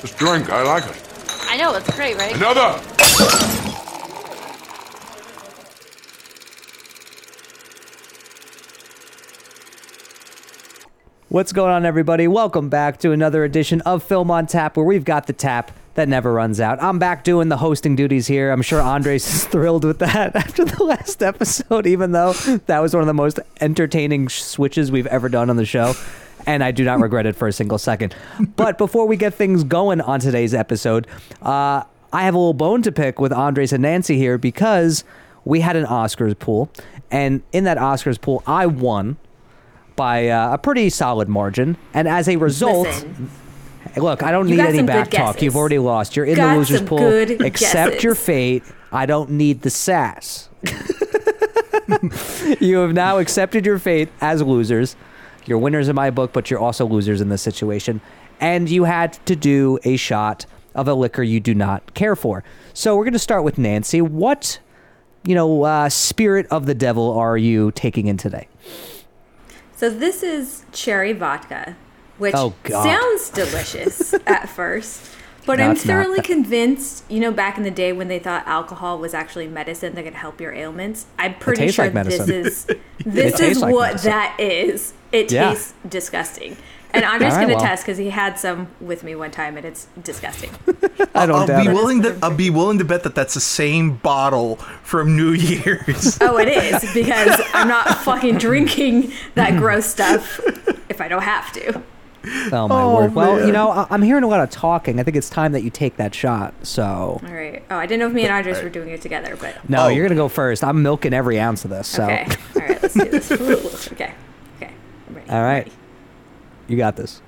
Just drink. I like it. I know. It's great, right? Another! What's going on, everybody? Welcome back to another edition of Film on Tap, where we've got the tap that never runs out. I'm back doing the hosting duties here. I'm sure Andres is thrilled with that after the last episode, even though that was one of the most entertaining switches we've ever done on the show. And I do not regret it for a single second. But before we get things going on today's episode, I have a little bone to pick with Andres and Nancy here because we had an Oscars pool. And in that Oscars pool, I won by a pretty solid margin. And as a result... Listen. Look, I don't need any back talk. You've already lost. You're in the loser's pool. Accept your fate. I don't need the sass. You have now accepted your fate as losers. You're winners in my book, but you're also losers in this situation. And you had to do a shot of a liquor you do not care for. So we're going to start with Nancy. What, spirit of the devil are you taking in today? So this is cherry vodka, which sounds delicious at first, but no, I'm thoroughly convinced, back in the day when they thought alcohol was actually medicine that could help your ailments, I'm pretty sure this is what that is. It tastes disgusting. And I'm just going to test because he had some with me one time and it's disgusting. I'll be willing to bet that that's the same bottle from New Year's. Oh, it is, because I'm not fucking drinking that gross stuff if I don't have to. Oh, my word. Well, man. I'm hearing a lot of talking. I think it's time that you take that shot, so... All right. Oh, I didn't know if me and Andres were doing it together, but... No, you're going to go first. I'm milking every ounce of this, so... Okay. All right, let's do this. Okay. Okay. I'm ready. All right. You got this.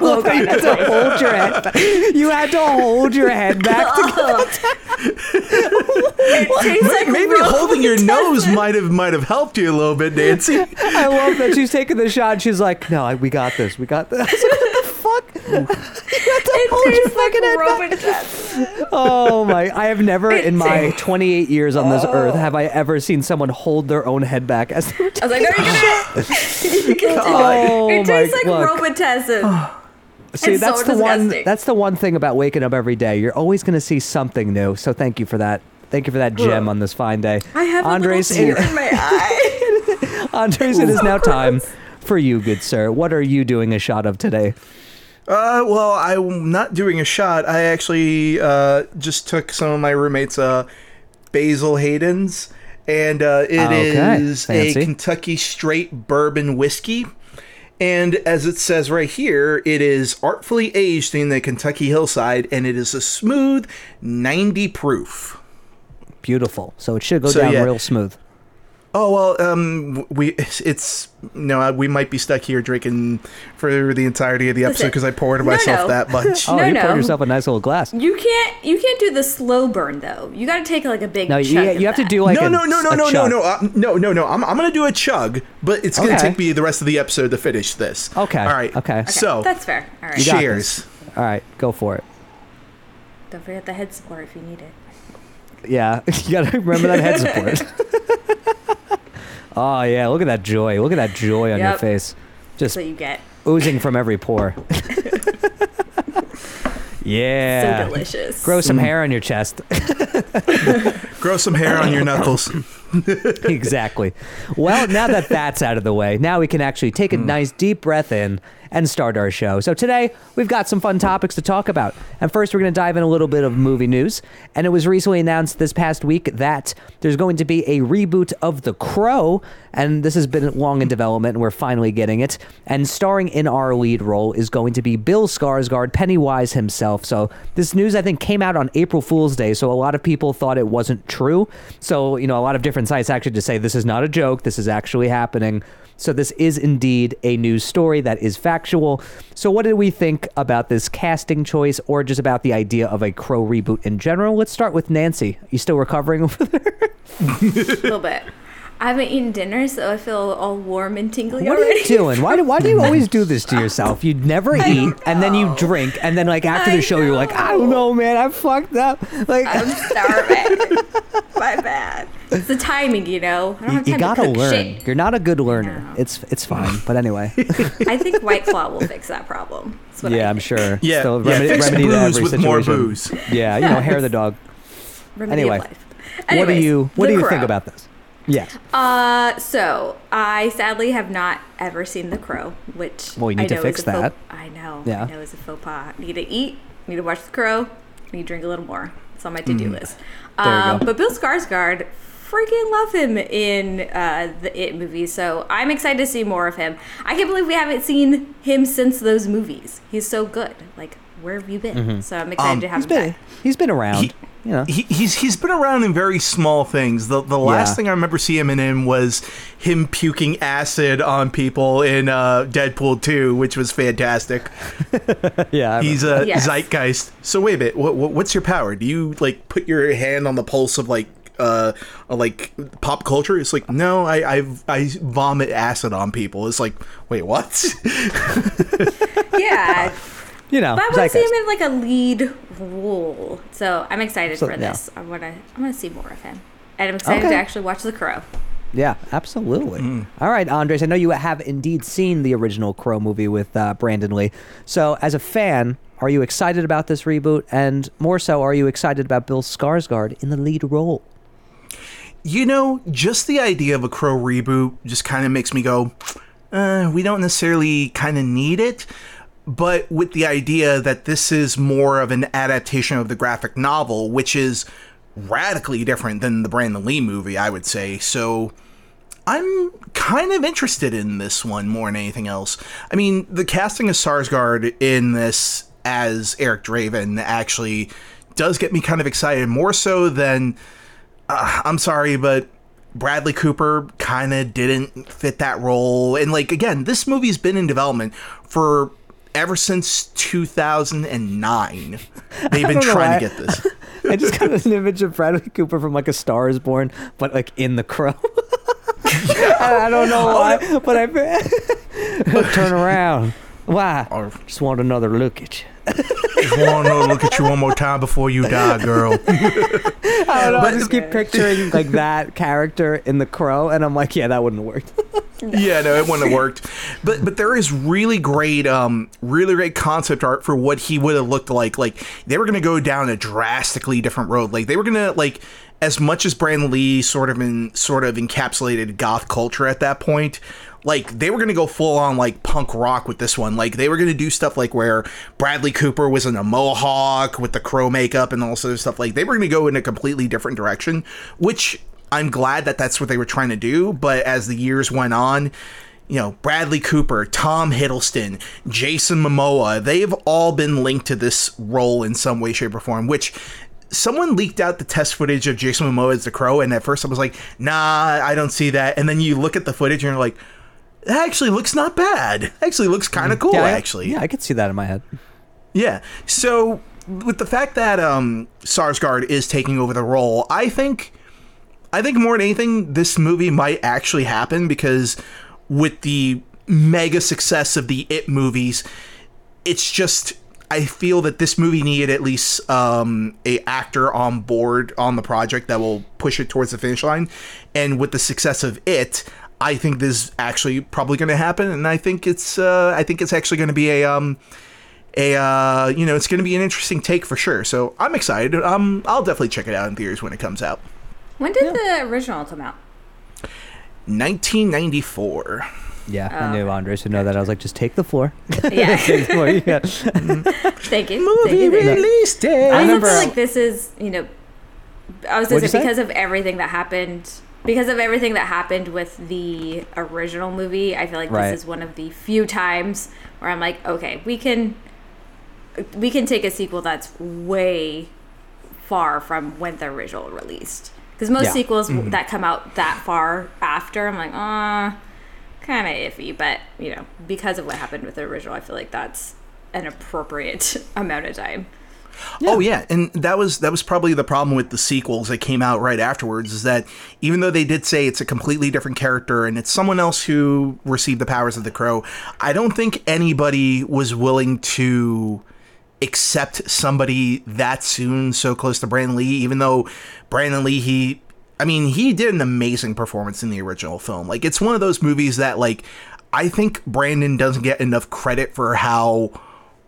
Oh, okay, that's right. You had to hold your head back to Maybe holding your nose might have helped you a little bit, Nancy. I love that she's taking the shot. And she's like, "No, we got this. We got this." I was like, what the fuck? It tastes like head. Oh my! I have never in my 28 years on this earth have I ever seen someone hold their own head back as they were taking it tastes like Robitussin. See, that's so disgusting. That's the one thing about waking up every day. You're always going to see something new. So thank you for that. Thank you for that gem on this fine day. I have Andres, a little tear in my eye. Andres, it is now time for you, good sir. What are you doing a shot of today? Well, I'm not doing a shot. I actually just took some of my roommates' Basil Hayden's, and is fancy. A Kentucky straight bourbon whiskey. And as it says right here, it is artfully aged in the Kentucky hillside, and it is a smooth 90 proof. Beautiful. So it should go down real smooth. Oh, well, we might be stuck here drinking for the entirety of the episode because I poured myself that much. Poured yourself a nice little glass. You can't do the slow burn though. You got to take like a big chug. You have to do like No. I'm going to do a chug, but it's going to take me the rest of the episode to finish this. Okay. All right. Okay. So that's fair. All right. Cheers. All right. Go for it. Don't forget the head support if you need it. Yeah, you got to remember that head support. Oh, yeah, look at that joy. Look at that joy on your face. Just that's what you get. Oozing from every pore. Yeah. So delicious. Grow some hair on your chest. Grow some hair on your knuckles. Exactly. Well, now that that's out of the way, now we can actually take a nice deep breath in and start our show. So today, we've got some fun topics to talk about. And first, we're going to dive in a little bit of movie news. And it was recently announced this past week that there's going to be a reboot of The Crow. And this has been long in development, and we're finally getting it. And starring in our lead role is going to be Bill Skarsgård, Pennywise himself. So this news, I think, came out on April Fool's Day. So a lot of people thought it wasn't true. So, a lot of different sites actually just say this is not a joke. This is actually happening. So this is indeed a news story that is factual. So what did we think about this casting choice or just about the idea of a Crow reboot in general? Let's start with Nancy. You still recovering over there? A little bit. I haven't eaten dinner, so I feel all warm and tingly already. What are you doing? Why do you always do this to yourself? You'd never eat, and then you drink, and then, after the show, you're like, I don't know, man. I fucked up. I'm starving. My bad. It's the timing, you know. I don't have time you gotta to cook learn. Shit. You're not a good learner. No. It's fine. But anyway, I think White Claw will fix that problem. That's what I'm sure. Yeah, so remedy to every situation. More booze. Yeah, you know, hair of the dog. Remedy of life. Anyways, what do you think about this? Yeah. So I sadly have not ever seen The Crow, which well, you need I know to fix is a that. I know. Yeah. I know it's a faux pas. Need to eat. Need to watch The Crow. Need to drink a little more. It's on my to-do list. But Bill Skarsgård, freaking love him in the It movies, so I'm excited to see more of him. I can't believe we haven't seen him since those movies. He's so good. Like, where have you been? Mm-hmm. So I'm excited to have him back. He's been around. He's been around in very small things. The last thing I remember seeing him in was him puking acid on people in Deadpool 2, which was fantastic. He's a zeitgeist. So wait a bit. What's your power? Do you like put your hand on the pulse of like pop culture? It's like, no, I vomit acid on people. It's like, wait, what? Yeah. You know, but I want to see him in like a lead role, so I'm excited for this. Yeah. I'm gonna see more of him, and I'm excited to actually watch The Crow. Yeah, absolutely. Mm. All right, Andres, I know you have indeed seen the original Crow movie with Brandon Lee. So, as a fan, are you excited about this reboot, and more so, are you excited about Bill Skarsgård in the lead role? You know, just the idea of a Crow reboot just kind of makes me go, we don't necessarily kind of need it. But with the idea that this is more of an adaptation of the graphic novel, which is radically different than the Brandon Lee movie, I would say. So I'm kind of interested in this one more than anything else. I mean, the casting of Skarsgård in this as Eric Draven actually does get me kind of excited, more so than, I'm sorry, but Bradley Cooper kind of didn't fit that role. And like, again, this movie's been in development for ever since 2009, they've been trying to get this. I just got an image of Bradley Cooper from like A Star Is Born, but like in The Crow. I don't know why, but I turn around. Why? Wow. Just want another look at you. Just want to look at you one more time before you die, girl. I don't know. But I just keep picturing like that character in The Crow, and I'm like, yeah, that wouldn't have worked. Yeah, no, it wouldn't have worked. But there is really great concept art for what he would have looked like. Like they were going to go down a drastically different road. Like they were going to like, as much as Brandon Lee sort of encapsulated goth culture at that point. Like, they were going to go full on, like, punk rock with this one. Like, they were going to do stuff, like, where Bradley Cooper was in a mohawk with the Crow makeup and all sorts of stuff. Like, they were going to go in a completely different direction, which I'm glad that that's what they were trying to do. But as the years went on, you know, Bradley Cooper, Tom Hiddleston, Jason Momoa, they've all been linked to this role in some way, shape, or form, which someone leaked out the test footage of Jason Momoa as the Crow. And at first I was like, nah, I don't see that. And then you look at the footage and you're like, that actually looks not bad. Actually looks kind of cool, actually. Yeah, I could see that in my head. Yeah. So, with the fact that Skarsgård is taking over the role, I think more than anything, this movie might actually happen because with the mega success of the It movies, it's just, I feel that this movie needed at least a actor on board on the project that will push it towards the finish line. And with the success of It, I think this is actually probably going to happen, and I think it's actually going to be it's going to be an interesting take for sure. So I'm excited. I'll definitely check it out in theaters when it comes out. When did the original come out? 1994. Yeah, I knew Andres would know that. I was like, just take the floor. Yeah. Thank you. Movie release day. I feel like this is, you know, I was going to say because of everything that happened. Because of everything that happened with the original movie, I feel like this is one of the few times where I'm like, okay, we can take a sequel that's way far from when the original released. Because most sequels that come out that far after, I'm like, kind of iffy. But, you know, because of what happened with the original, I feel like that's an appropriate amount of time. Yeah. Oh yeah, and that was probably the problem with the sequels that came out right afterwards is that even though they did say it's a completely different character and it's someone else who received the powers of the Crow, I don't think anybody was willing to accept somebody that soon so close to Brandon Lee, even though Brandon Lee, he I mean, he did an amazing performance in the original film. Like, it's one of those movies that, like, I think Brandon doesn't get enough credit for how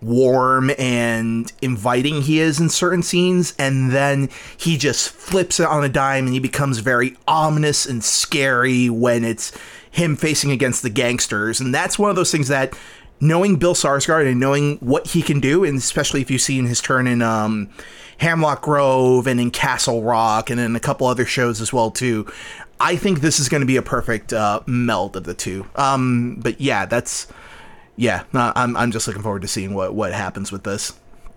warm and inviting he is in certain scenes, and then he just flips it on a dime and he becomes very ominous and scary when it's him facing against the gangsters. And that's one of those things that, knowing Bill Skarsgård and knowing what he can do, and especially if you've seen his turn in Hemlock Grove and in Castle Rock and in a couple other shows as well too, I think this is going to be a perfect meld of the two. But yeah, I'm just looking forward to seeing what happens with this.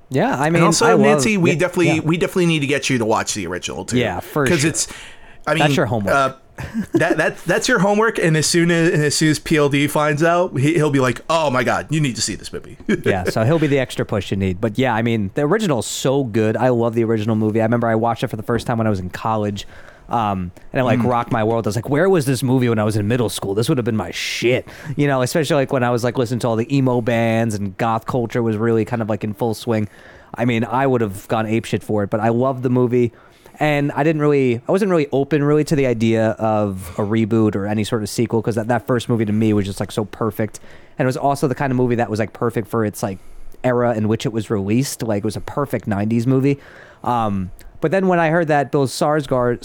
Yeah, I mean, and also, Nancy, we definitely need to get you to watch the original too. Yeah, for sure. Because that's your homework. That's your homework, and as soon as PLD finds out, he'll be like, "Oh my God, you need to see this movie." Yeah, so he'll be the extra push you need. But yeah, I mean, the original's so good. I love the original movie. I remember I watched it for the first time when I was in college, and it rocked my world. I was like, "Where was this movie when I was in middle school? This would have been my shit," you know. Especially like when I was like listening to all the emo bands and goth culture was really kind of like in full swing. I mean, I would have gone apeshit for it, but I loved the movie. And I wasn't really open really to the idea of a reboot or any sort of sequel, because that first movie to me was just like so perfect. And it was also the kind of movie that was like perfect for its like era in which it was released. Like, it was a perfect 90s movie. But then when I heard that Bill Skarsgård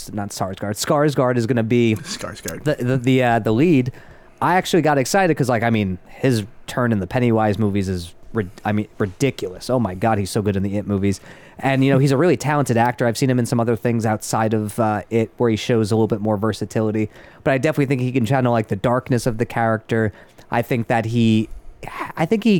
is going to be the lead, I actually got excited, because like, I mean, his turn in the Pennywise movies is ridiculous. Oh my God, he's so good in the It movies. And, you know, he's a really talented actor. I've seen him in some other things outside of It, where he shows a little bit more versatility. But I definitely think he can channel like the darkness of the character. I think he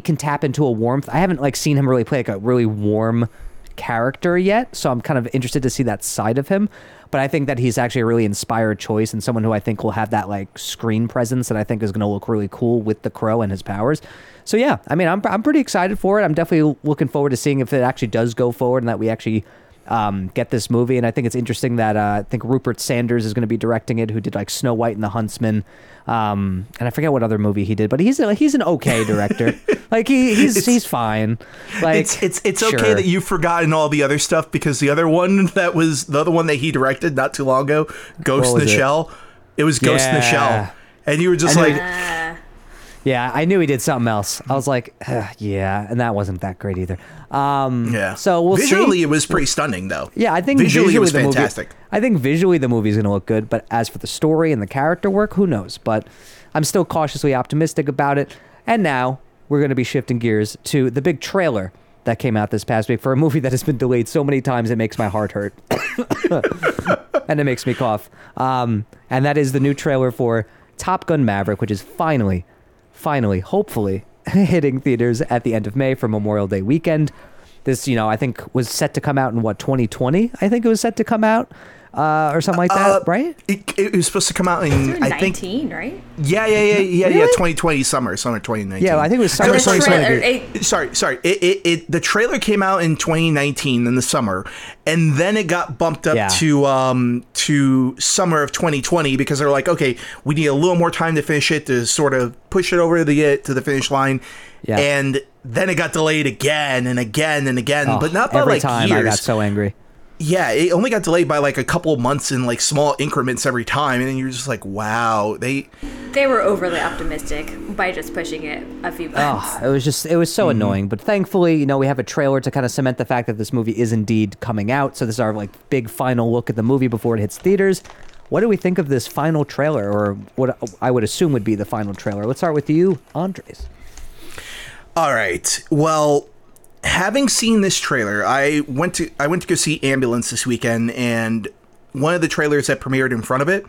can tap into a warmth. I haven't like seen him really play like a really warm character yet, so I'm kind of interested to see that side of him. But I think that he's actually a really inspired choice, and someone who I think will have that like screen presence that I think is going to look really cool with the crow and his powers. So yeah, I mean, I'm pretty excited for it. I'm definitely looking forward to seeing if it actually does go forward and that we actually get this movie. And I think it's interesting that I think Rupert Sanders is going to be directing it, who did like Snow White and the Huntsman, and I forget what other movie he did, but he's an okay director. Like he's fine. Like it's sure. Okay that you've forgotten all the other stuff, because the other one that he directed not too long ago, Ghost in the Shell. It was Ghost in the Shell, and you were just like. Yeah, I knew he did something else. I was like, yeah, and that wasn't that great either. Yeah. So we'll visually, see. It was pretty stunning, though. Yeah, I think visually it was fantastic. I think visually the movie is going to look good, but as for the story and the character work, who knows? But I'm still cautiously optimistic about it. And now we're going to be shifting gears to the big trailer that came out this past week for a movie that has been delayed so many times it makes my heart hurt. And it makes me cough. And that is the new trailer for Top Gun Maverick, which is finally, hopefully, hitting theaters at the end of May for Memorial Day weekend. This, you know, I think was set to come out in 2020. I think it was set to come out or something like that, right? It was supposed to come out in 2019, right? Yeah, really? 2020 summer 2019. Yeah, I think it was summer. Sorry. The trailer came out in 2019 in the summer, and then it got bumped up to summer of 2020 because they're like, okay, we need a little more time to finish it, to sort of push it over to the finish line. Yeah. And then it got delayed again and again. Oh, but not by like time years. I got so angry. Yeah, it only got delayed by like a couple of months in like small increments every time, and then you're just like, wow, they were overly optimistic by just pushing it a few months. Oh, it was so annoying. But thankfully, you know, we have a trailer to kind of cement the fact that this movie is indeed coming out. So this is our like big final look at the movie before it hits theaters. What do we think of this final trailer, or what I would assume would be the final trailer? Let's start with you, Andres. All right. Well, having seen this trailer, I went to go see Ambulance this weekend, and one of the trailers that premiered in front of it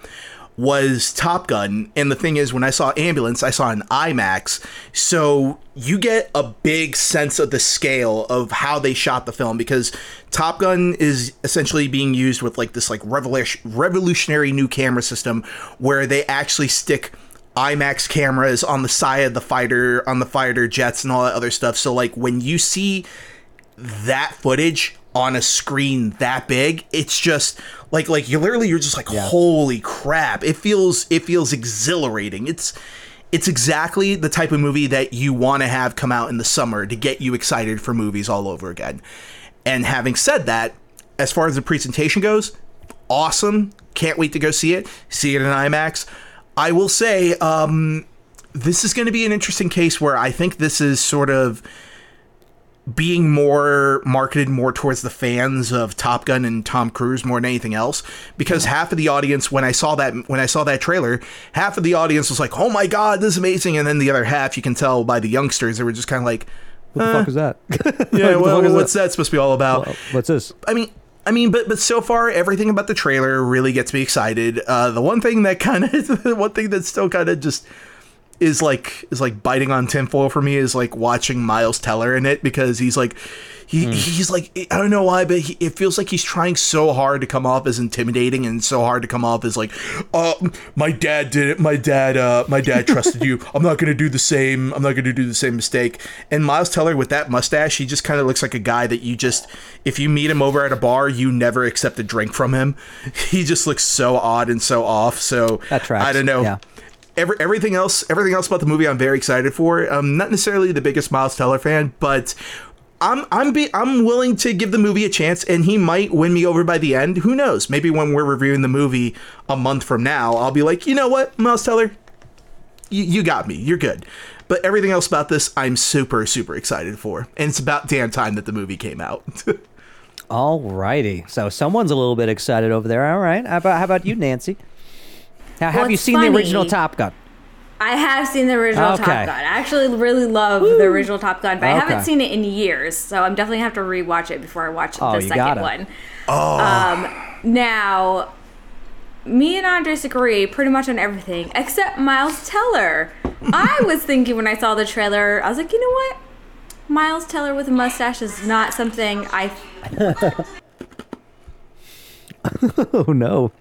was Top Gun. And the thing is, when I saw Ambulance, I saw an IMAX. So you get a big sense of the scale of how they shot the film, because Top Gun is essentially being used with like this like revolutionary new camera system where they actually stick IMAX cameras on the side of the fighter, on the fighter jets and all that other stuff. So like when you see that footage on a screen that big, it's just like you're just like, holy crap. It feels exhilarating. It's exactly the type of movie that you want to have come out in the summer to get you excited for movies all over again. And having said that, as far as the presentation goes, awesome. Can't wait to go see it. See it in IMAX. I will say, this is going to be an interesting case where I think this is sort of being more marketed more towards the fans of Top Gun and Tom Cruise more than anything else, because half of the audience, when I saw that trailer, half of the audience was like, oh my God, this is amazing. And then the other half, you can tell by the youngsters, they were just kind of like, what the fuck is that? Yeah, what's that supposed to be all about? Well, what's this? I mean, but so far, everything about the trailer really gets me excited. The one thing that's still kind of just is like biting on tinfoil for me is like watching Miles Teller in it, because he's like, I don't know why, but it feels like he's trying so hard to come off as intimidating and so hard to come off as like, my dad did it. My dad trusted you. I'm not going to do the same mistake. And Miles Teller with that mustache, he just kind of looks like a guy that if you meet him over at a bar, you never accept a drink from him. He just looks so odd and so off. So that tracks. I don't know. Yeah. Everything else about the movie, I'm very excited for. I'm not necessarily the biggest Miles Teller fan, but I'm willing to give the movie a chance, and he might win me over by the end. Who knows? Maybe when we're reviewing the movie a month from now, I'll be like, you know what, Miles Teller, you got me. You're good. But everything else about this, I'm super, super excited for, and it's about damn time that the movie came out. All righty. So someone's a little bit excited over there. All right. How about you, Nancy? Now, have you seen the original Top Gun? I have seen the original Top Gun. I actually really love the original Top Gun, but I haven't seen it in years, so I'm definitely going to have to rewatch it before I watch the second one. Oh. Now, me and Andres agree pretty much on everything, except Miles Teller. I was thinking when I saw the trailer, I was like, you know what? Miles Teller with a mustache is not something I... Oh, no.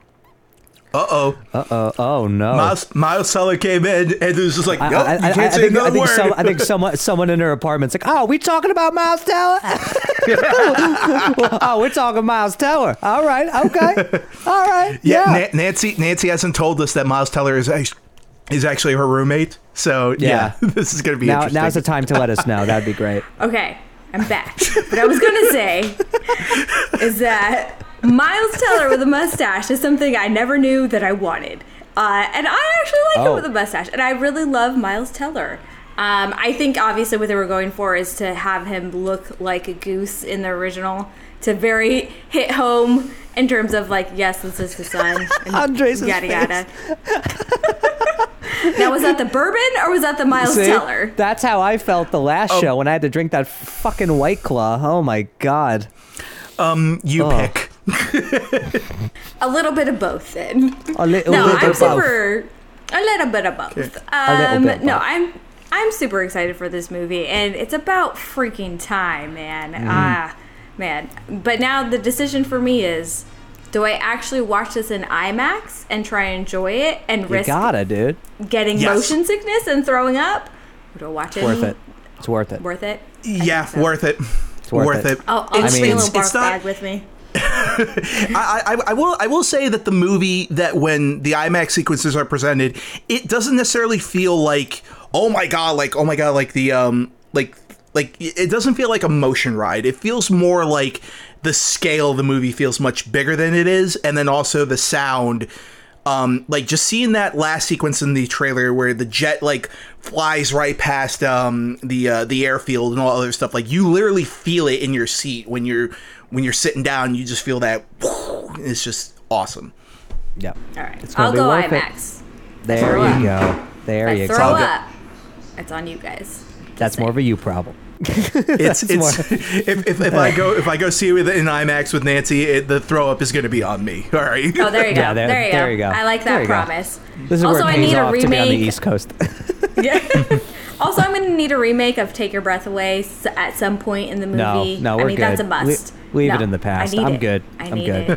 Oh no! Miles Teller came in and it was just like, nope, you can't say another word. I think someone in her apartment's like, oh, we talking about Miles Teller? Oh, we're talking Miles Teller. All right, okay, all right. Yeah. Nancy hasn't told us that Miles Teller is actually her roommate. So yeah, this is gonna be interesting. Now's the time to let us know. That'd be great. Okay, I'm back. What I was gonna say is that Miles Teller with a mustache is something I never knew that I wanted. And I actually like him with a mustache. And I really love Miles Teller. I think obviously what they were going for is to have him look like a goose in the original, to very hit home in terms of like, yes, this is his son. And Andres' yada yada. Now, was that the bourbon or was that the Miles Teller? That's how I felt the last show when I had to drink that fucking White Claw. Oh my God. Pick. A little bit of both, then. A little bit of both. I'm super excited for this movie, and it's about freaking time, man. Man. But now the decision for me is, do I actually watch this in IMAX and try and enjoy it and risk getting motion sickness and throwing up? Or do I watch it? It's worth it. Yeah, so. Worth it. It's worth it. I'll bring a little barf bag with me. I will say that the movie, that when the IMAX sequences are presented, it doesn't necessarily feel like it doesn't feel like a motion ride. It feels more like the scale of the movie feels much bigger than it is, and then also the sound. Like just seeing that last sequence in the trailer where the jet like flies right past the airfield and all other stuff, like you literally feel it in your seat when you're sitting down. You just feel that. It's just awesome. Yeah. All right. It's I'll go IMAX. There you go. Throw up. It's on you guys. That's more of a you problem. it's if I go see it in IMAX with Nancy, the throw up is going to be on me. All right. Oh, there you go. Yeah, there you go. I like that promise. This is also where it pays off to be on the East Coast. Yeah. Also, I'm going to need a remake of Take Your Breath Away at some point in the movie. No, we're good. That's a must. Leave it in the past. I'm good. Maybe in the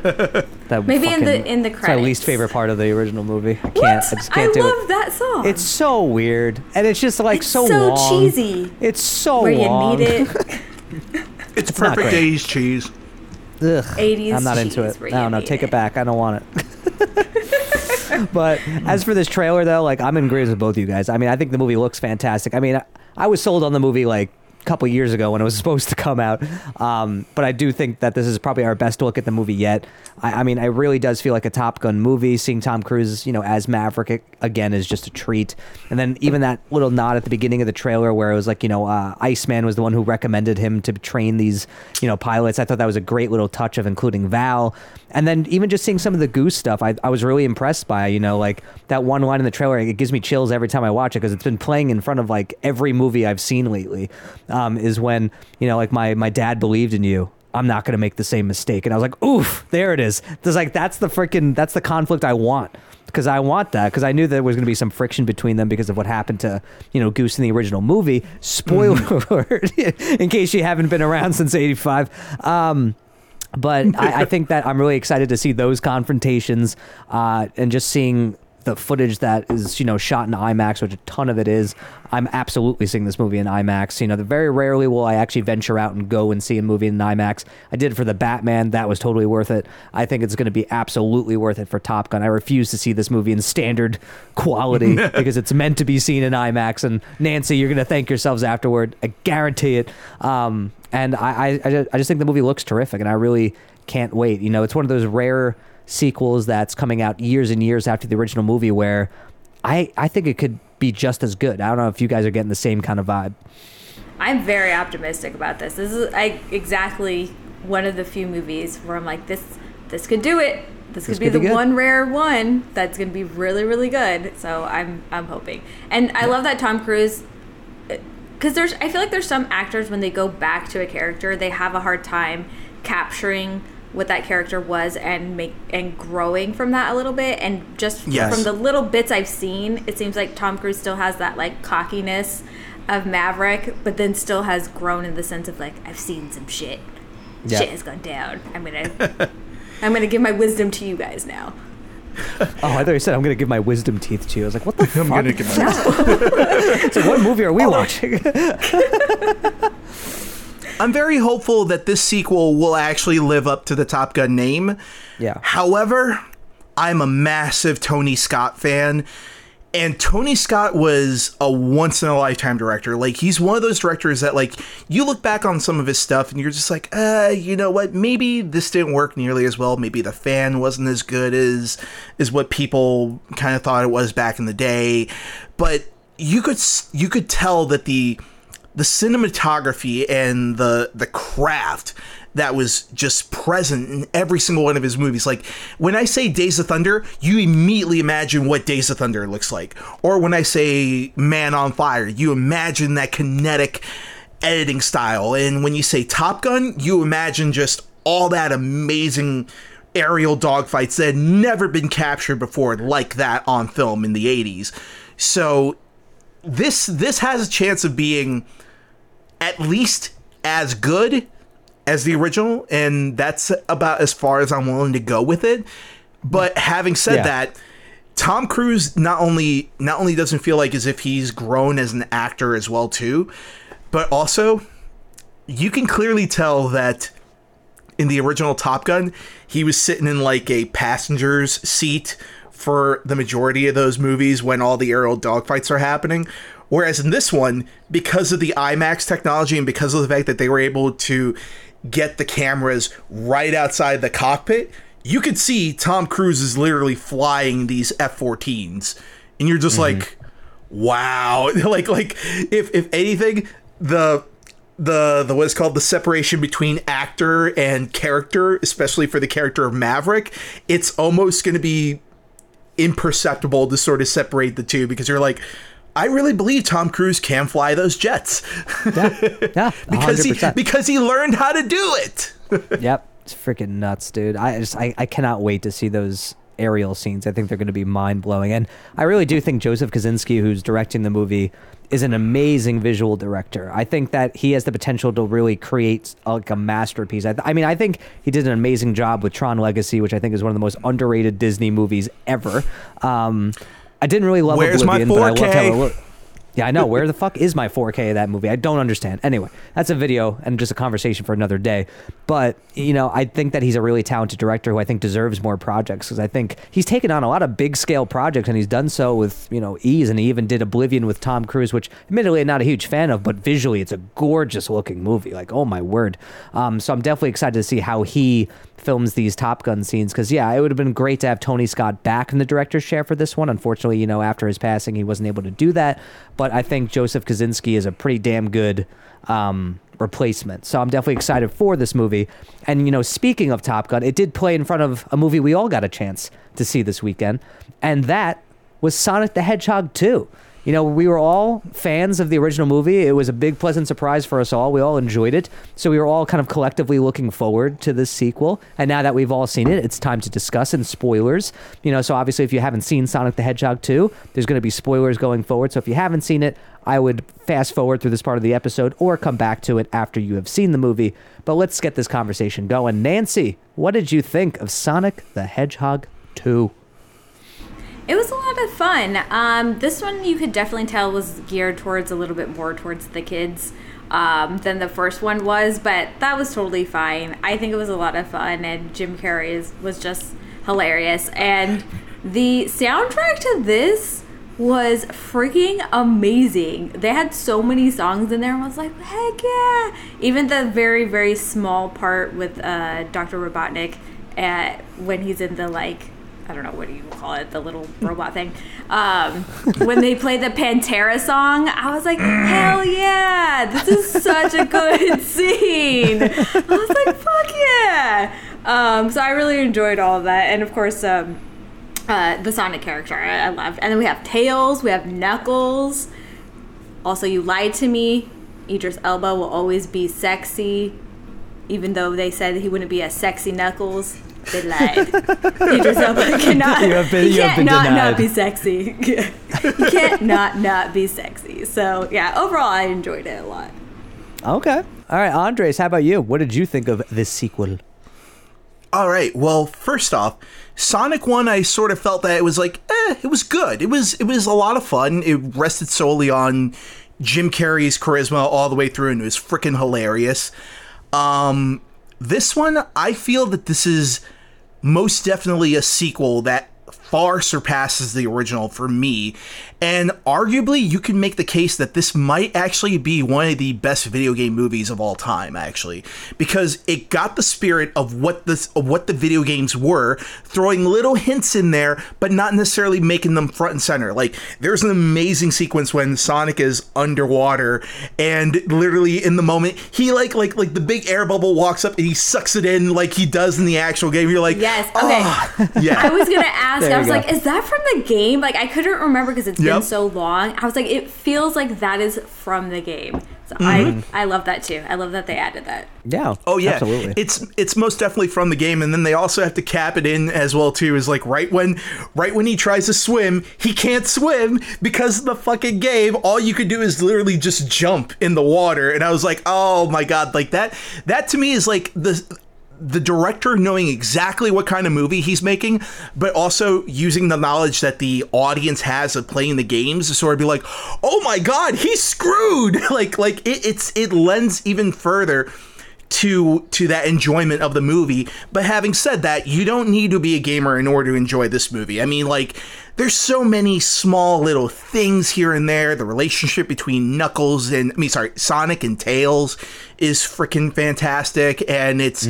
credits. It's my least favorite part of the original movie. I just can't do it. I love that song. It's so weird, and it's just like it's so long. It's so cheesy. It's so where long. Where you need it. It's perfect 80s cheese. Ugh, 80s I'm not into it. No, take it back. I don't want it. But as for this trailer, though, like I'm in agreement with both of you guys. I mean, I think the movie looks fantastic. I mean, I was sold on the movie like couple years ago when it was supposed to come out. But I do think that this is probably our best look at the movie yet. I mean, it really does feel like a Top Gun movie. Seeing Tom Cruise, you know, as Maverick again is just a treat. And then even that little nod at the beginning of the trailer where it was like, you know, Iceman was the one who recommended him to train these, you know, pilots. I thought that was a great little touch of including Val. And then even just seeing some of the Goose stuff, I was really impressed by, you know, like that one line in the trailer. It gives me chills every time I watch it because it's been playing in front of like every movie I've seen lately. Is when, you know, like my dad believed in you. I'm not going to make the same mistake. And I was like, oof, there it is. There's like, that's the conflict I want. Because I want that, because I knew there was going to be some friction between them because of what happened to, you know, Goose in the original movie. Spoiler alert, in case you haven't been around since 85. But I think that I'm really excited to see those confrontations and just seeing the footage that is, you know, shot in IMAX, which a ton of it is. I'm absolutely seeing this movie in IMAX. You know, very rarely will I actually venture out and go and see a movie in IMAX. I did it for The Batman. That was totally worth it. I think it's going to be absolutely worth it for Top Gun. I refuse to see this movie in standard quality because it's meant to be seen in IMAX. And Nancy, you're going to thank yourselves afterward. I guarantee it. And I just think the movie looks terrific, and I really can't wait. You know, it's one of those rare sequels that's coming out years and years after the original movie where I think it could be just as good. I don't know if you guys are getting the same kind of vibe. I'm very optimistic about this. This is exactly one of the few movies where I'm like, this could do it. This could be the one rare one that's going to be really, really good. So I'm hoping. And I love that Tom Cruise, because I feel like there's some actors when they go back to a character, they have a hard time capturing what that character was and growing from that a little bit. And just from the little bits I've seen, it seems like Tom Cruise still has that like cockiness of Maverick, but then still has grown in the sense of like, I've seen some shit. Yeah. Shit has gone down. I'm gonna give my wisdom to you guys now. Oh, I thought you said I'm going to give my wisdom teeth to you. I was like, what the fuck? I'm going to give my wisdom. So what movie are we watching? I'm very hopeful that this sequel will actually live up to the Top Gun name. Yeah. However, I'm a massive Tony Scott fan, and Tony Scott was a once-in-a-lifetime director. Like, he's one of those directors that, like, you look back on some of his stuff, and you're just like, you know what? Maybe this didn't work nearly as well. Maybe the fan wasn't as good as what people kind of thought it was back in the day. But you could tell that the cinematography and the craft that was just present in every single one of his movies. Like, when I say Days of Thunder, you immediately imagine what Days of Thunder looks like. Or when I say Man on Fire, you imagine that kinetic editing style. And when you say Top Gun, you imagine just all that amazing aerial dogfights that had never been captured before like that on film in the 80s. So this has a chance of being at least as good as the original, and that's about as far as I'm willing to go with it. But having said that, Tom Cruise not only doesn't feel like as if he's grown as an actor as well too, but also you can clearly tell that in the original Top Gun, he was sitting in like a passenger's seat for the majority of those movies when all the aerial dogfights are happening. Whereas in this one, because of the IMAX technology and because of the fact that they were able to get the cameras right outside the cockpit, you could see Tom Cruise is literally flying these F-14s. And you're just like, wow. Like if anything, the what is called the separation between actor and character, especially for the character of Maverick, it's almost going to be imperceptible to sort of separate the two, because you're like, I really believe Tom Cruise can fly those jets. Yeah, because he learned how to do it. Yep, it's freaking nuts, dude. I cannot wait to see those aerial scenes. I think they're going to be mind blowing, and I really do think Joseph Kosinski, who's directing the movie, is an amazing visual director. I think that he has the potential to really create like a masterpiece. I mean, I think he did an amazing job with Tron Legacy, which I think is one of the most underrated Disney movies ever. I didn't really love Oblivion, but I loved how it looked. Yeah, I know. Where the fuck is my 4K of that movie? I don't understand. Anyway, that's a video and just a conversation for another day. But, you know, I think that he's a really talented director who I think deserves more projects, because I think he's taken on a lot of big scale projects and he's done so with, you know, ease. And he even did Oblivion with Tom Cruise, which admittedly I'm not a huge fan of, but visually it's a gorgeous looking movie. Like, oh my word. So I'm definitely excited to see how he films these Top Gun scenes, because yeah, it would have been great to have Tony Scott back in the director's chair for this one. Unfortunately, you know, after his passing, he wasn't able to do that. But I think Joseph Kosinski is a pretty damn good replacement. So I'm definitely excited for this movie. And, you know, speaking of Top Gun, it did play in front of a movie we all got a chance to see this weekend, and that was Sonic the Hedgehog 2. You know, we were all fans of the original movie. It was a big, pleasant surprise for us all. We all enjoyed it. So we were all kind of collectively looking forward to this sequel. And now that we've all seen it, it's time to discuss and spoilers. You know, so obviously if you haven't seen Sonic the Hedgehog 2, there's going to be spoilers going forward. So if you haven't seen it, I would fast forward through this part of the episode or come back to it after you have seen the movie. But let's get this conversation going. Nancy, what did you think of Sonic the Hedgehog 2? It was a lot of fun. This one you could definitely tell was geared towards a little bit more towards the kids than the first one was, but that was totally fine. I think it was a lot of fun, and Jim Carrey was just hilarious. And the soundtrack to this was freaking amazing. They had so many songs in there, and I was like, heck yeah. Even the very, very small part with Dr. Robotnik when he's in the, like, I don't know, what do you call it, the little robot thing. When they play the Pantera song, I was like, hell yeah, this is such a good scene. I was like, fuck yeah. So I really enjoyed all of that. And of course, the Sonic character I loved. And then we have Tails, we have Knuckles. Also, You Lied to Me. Idris Elba will always be sexy, even though they said he wouldn't be as sexy Knuckles. They lied. Idris Elba cannot. You have been denied. Not be sexy. You can't not be sexy. So yeah, overall, I enjoyed it a lot. Okay. All right, Andres, how about you? What did you think of this sequel? All right. Well, first off, Sonic 1, I sort of felt that it was like, it was good. It was a lot of fun. It rested solely on Jim Carrey's charisma all the way through, and it was freaking hilarious. This one, I feel that this is most definitely a sequel that far surpasses the original for me. And arguably, you can make the case that this might actually be one of the best video game movies of all time, actually. Because it got the spirit of what the video games were, throwing little hints in there, but not necessarily making them front and center. Like, there's an amazing sequence when Sonic is underwater, and literally in the moment, he like the big air bubble walks up and he sucks it in like he does in the actual game. You're like, yes, okay. Oh. Yeah. I was going to ask, I was like, is that from the game? Like, I couldn't remember because it's been so long. I was like, it feels like that is from the game. So I love that too. I love that they added that. Yeah. Oh yeah. Absolutely. It's most definitely from the game, and then they also have to cap it in as well too. Is like right when he tries to swim, he can't swim because of the fucking game. All you could do is literally just jump in the water, and I was like, oh my god, like that to me is like the director knowing exactly what kind of movie he's making, but also using the knowledge that the audience has of playing the games to sort of be like, oh my god, he's screwed. Like it lends even further to that enjoyment of the movie. But having said that, you don't need to be a gamer in order to enjoy this movie. I mean, like, there's so many small little things here and there. The relationship between Sonic and Tails is freaking fantastic, and it's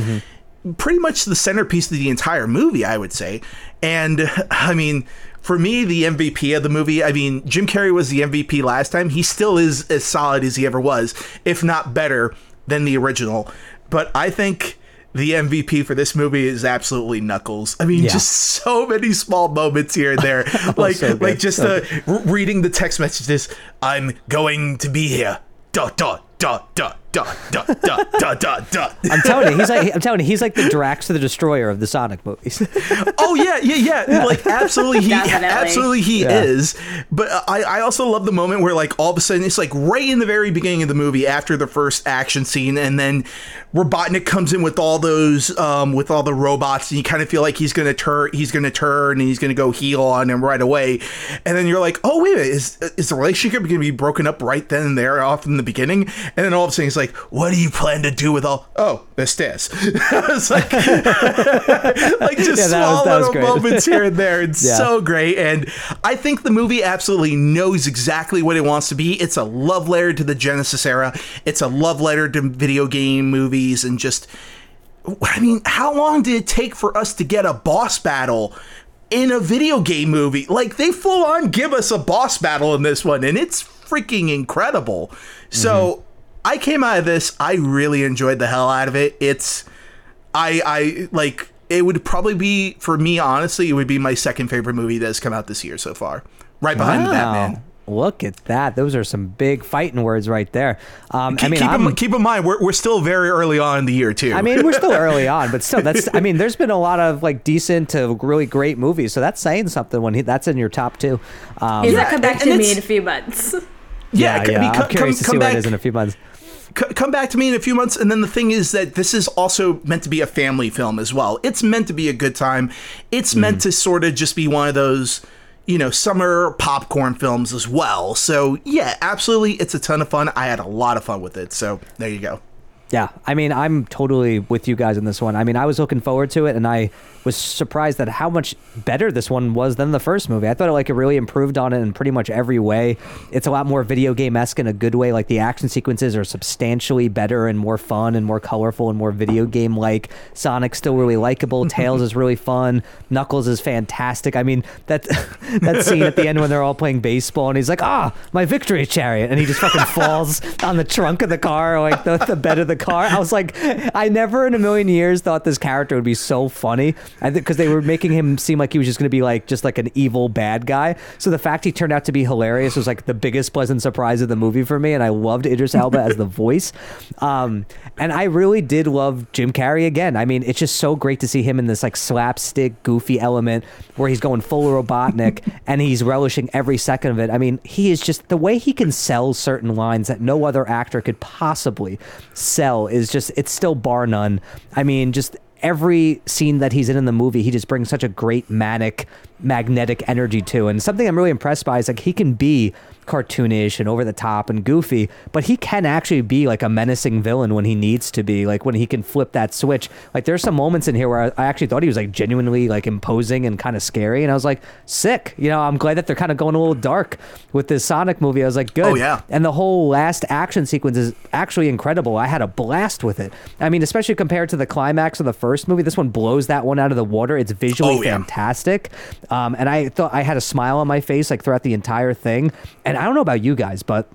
pretty much the centerpiece of the entire movie, I would say. And I mean, for me, the MVP of the movie, I mean, Jim Carrey was the MVP last time. He still is as solid as he ever was, if not better than the original. But I think the MVP for this movie is absolutely Knuckles. I mean, just so many small moments here and there. Reading the text messages, I'm going to be here. Dot, dot, dot, dot, duh, duh, duh, duh, duh, duh. I'm telling you, he's like the Drax the Destroyer of the Sonic movies. Oh yeah. Like absolutely he is. But I also love the moment where like all of a sudden it's like right in the very beginning of the movie after the first action scene, and then Robotnik comes in with all those with all the robots, and you kind of feel like he's gonna turn and he's gonna go heel on him right away, and then you're like, oh wait a minute, is the relationship gonna be broken up right then and there off in the beginning? And then all of a sudden he's like, what do you plan to do with all the stairs? It's like like just small little moments here and there. It's so great, and I think the movie absolutely knows exactly what it wants to be. It's a love letter to the Genesis era, it's a love letter to video game movies, and just, I mean, how long did it take for us to get a boss battle in a video game movie? Like, they full on give us a boss battle in this one, and it's freaking incredible. Mm-hmm. So I came out of this, I really enjoyed the hell out of it. It's, I like, it would probably be, for me, honestly, it would be my second favorite movie that has come out this year so far. Right behind the Batman. Look at that. Those are some big fighting words right there. Keep in mind, we're still very early on in the year, too. I mean, we're still early on, but still, that's, I mean, there's been a lot of like decent to really great movies. So that's saying something when that's in your top two. He's going to come back to me in a few months. Yeah. I'm curious to see what it is in a few months. Come back to me in a few months. And then the thing is that this is also meant to be a family film as well. It's meant to be a good time. It's meant to sort of just be one of those, you know, summer popcorn films as well. So yeah, absolutely, it's a ton of fun. I had a lot of fun with it. So there you go. Yeah, I mean, I'm totally with you guys on this one. I mean, I was looking forward to it, and I was surprised at how much better this one was than the first movie. I thought it really improved on it in pretty much every way. It's a lot more video game-esque in a good way. Like, the action sequences are substantially better and more fun and more colorful and more video game-like. Sonic's still really likable. Tails is really fun. Knuckles is fantastic. I mean, that scene at the end when they're all playing baseball, and he's like, my victory chariot, and he just fucking falls on the trunk of the car, like the bed of the car. I was like, I never in a million years thought this character would be so funny. I think because they were making him seem like he was just going to be like just like an evil bad guy. So the fact he turned out to be hilarious was like the biggest pleasant surprise of the movie for me, and I loved Idris Elba as the voice. And I really did love Jim Carrey again. I mean, it's just so great to see him in this like slapstick goofy element where he's going full Robotnik and he's relishing every second of it. I mean, he is just, the way he can sell certain lines that no other actor could possibly sell is just, it's still bar none. I mean, just every scene that he's in the movie, he just brings such a great magnetic energy to. And something I'm really impressed by is like, he can be cartoonish and over the top and goofy, but he can actually be like a menacing villain when he needs to be, like when he can flip that switch. Like, there's some moments in here where I actually thought he was like genuinely like imposing and kind of scary, and I was like, sick, you know. I'm glad that they're kind of going a little dark with this Sonic movie. I was like, good. Oh, yeah. And the whole last action sequence is actually incredible. I had a blast with it. I mean, especially compared to the climax of the first movie, this one blows that one out of the water. It's visually fantastic. And I thought I had a smile on my face like throughout the entire thing. And I don't know about you guys, but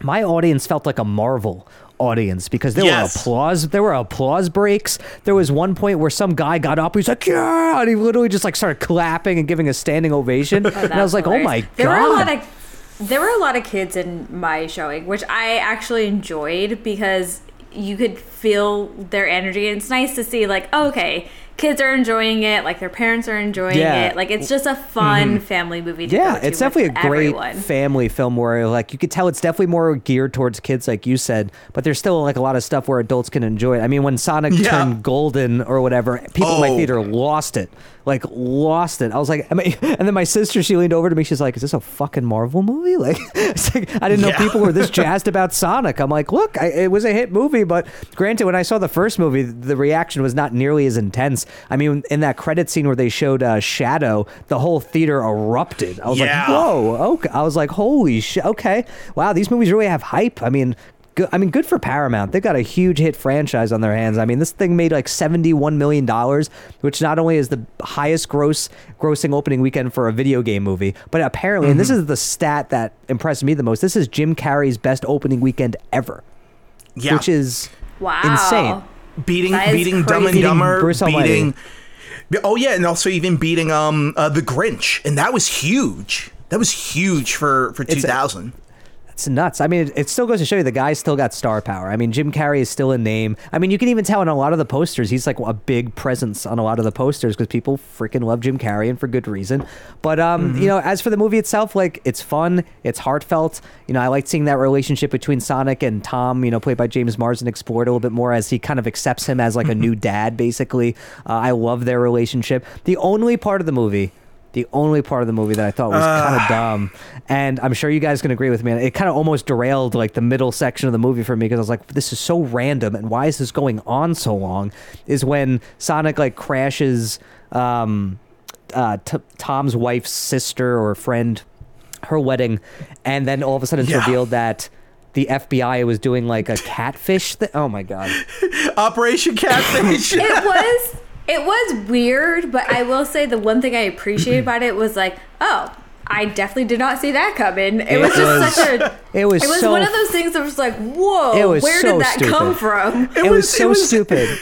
my audience felt like a Marvel audience, because there were applause. There were applause breaks. There was one point where some guy got up. He's like, yeah, and he literally just like started clapping and giving a standing ovation. Oh, and I was like, hilarious. Oh my God. There were a lot of kids in my showing, which I actually enjoyed, because you could feel their energy. And it's nice to see like, oh, okay, kids are enjoying it, like their parents are enjoying it. Like, it's just a fun family movie to go to. It's definitely a great family film where like you could tell it's definitely more geared towards kids, like you said, but there's still like a lot of stuff where adults can enjoy it. I mean, when Sonic turned golden or whatever, people in my theater lost it. I was like, and then my sister, she leaned over to me, she's like, is this a fucking Marvel movie? Like, it's like, I didn't know people were this jazzed about Sonic. I'm like, look, it was a hit movie, but granted, when I saw the first movie, the reaction was not nearly as intense. I mean, in that credit scene where they showed Shadow, the whole theater erupted. I was like, whoa, okay. I was like, holy shit, okay. Wow, these movies really have hype. I mean, good for Paramount. They've got a huge hit franchise on their hands. I mean, this thing made like $71 million, which not only is the highest grossing opening weekend for a video game movie, but apparently, and this is the stat that impressed me the most, this is Jim Carrey's best opening weekend ever, which is insane. Beating Dumb and Dumber, and also even beating The Grinch, and that was huge for 2000. It's nuts. I mean, it still goes to show you the guy still got star power. I mean, Jim Carrey is still a name. I mean, you can even tell in a lot of the posters, he's like a big presence on a lot of the posters because people freaking love Jim Carrey and for good reason. But, you know, as for the movie itself, like, it's fun. It's heartfelt. You know, I liked seeing that relationship between Sonic and Tom, you know, played by James Marsden, explored a little bit more as he kind of accepts him as like a new dad, basically. I love their relationship. The only part of the movie that I thought was kind of dumb, and I'm sure you guys can agree with me, it kind of almost derailed like the middle section of the movie for me because I was like, this is so random and why is this going on so long, is when Sonic like crashes Tom's wife's sister or friend, her wedding, and then all of a sudden it's revealed that the FBI was doing like a catfish thing. Oh my God. Operation Catfish. It was weird, but I will say the one thing I appreciated about it was like, oh, I definitely did not see that coming. It was one of those things that was like, whoa, where did that come from? It was so stupid.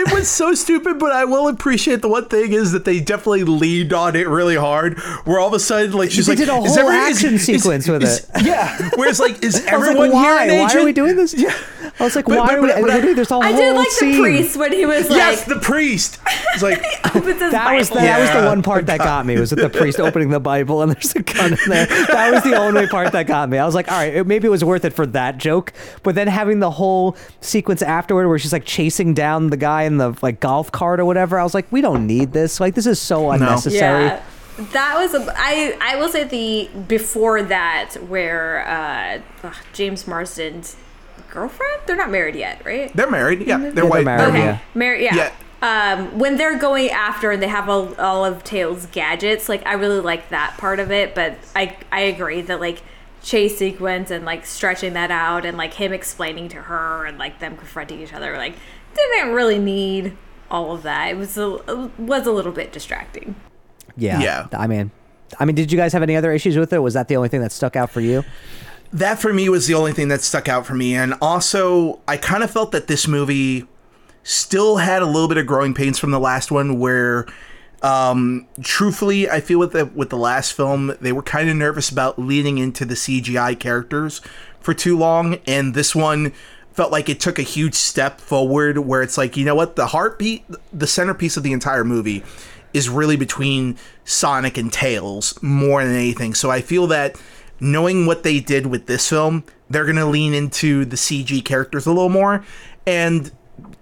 It was so stupid, but I will appreciate the one thing is that they definitely leaned on it really hard. Where all of a sudden, like, she's like, did a whole action sequence with it. Yeah. Whereas, like, is everyone like, here an agent? Why are we doing this? Yeah. I was like, why are we? There's all whole scene. I did like the priest when he was like, yes, the priest. It's like that was the one part that got me, was with the priest opening the Bible and there's a gun in there. That was the only part that got me. I was like, all right, maybe it was worth it for that joke, but then having the whole sequence afterward where she's like chasing down the guy in the like golf cart or whatever, I was like, we don't need this. Like, this is so unnecessary. Yeah. That was I will say before that where James Marsden's girlfriend, they're not married yet, right? They're married. Yeah, they're white. Married. Okay. Yeah. Married. Yeah. Yeah. When they're going after and they have all of Tails' gadgets, like I really like that part of it, but I agree that like chase sequence and like stretching that out and like him explaining to her and like them confronting each other, like, didn't really need all of that. It was a little bit distracting. Yeah. I mean, did you guys have any other issues with it? Was that the only thing that stuck out for you? That for me was the only thing that stuck out for me. And also, I kind of felt that this movie still had a little bit of growing pains from the last one where, truthfully, I feel with the last film, they were kind of nervous about leaning into the CGI characters for too long. And this one felt like it took a huge step forward where it's like, you know what, the heartbeat, the centerpiece of the entire movie is really between Sonic and Tails more than anything. So I feel that knowing what they did with this film, they're going to lean into the CG characters a little more. And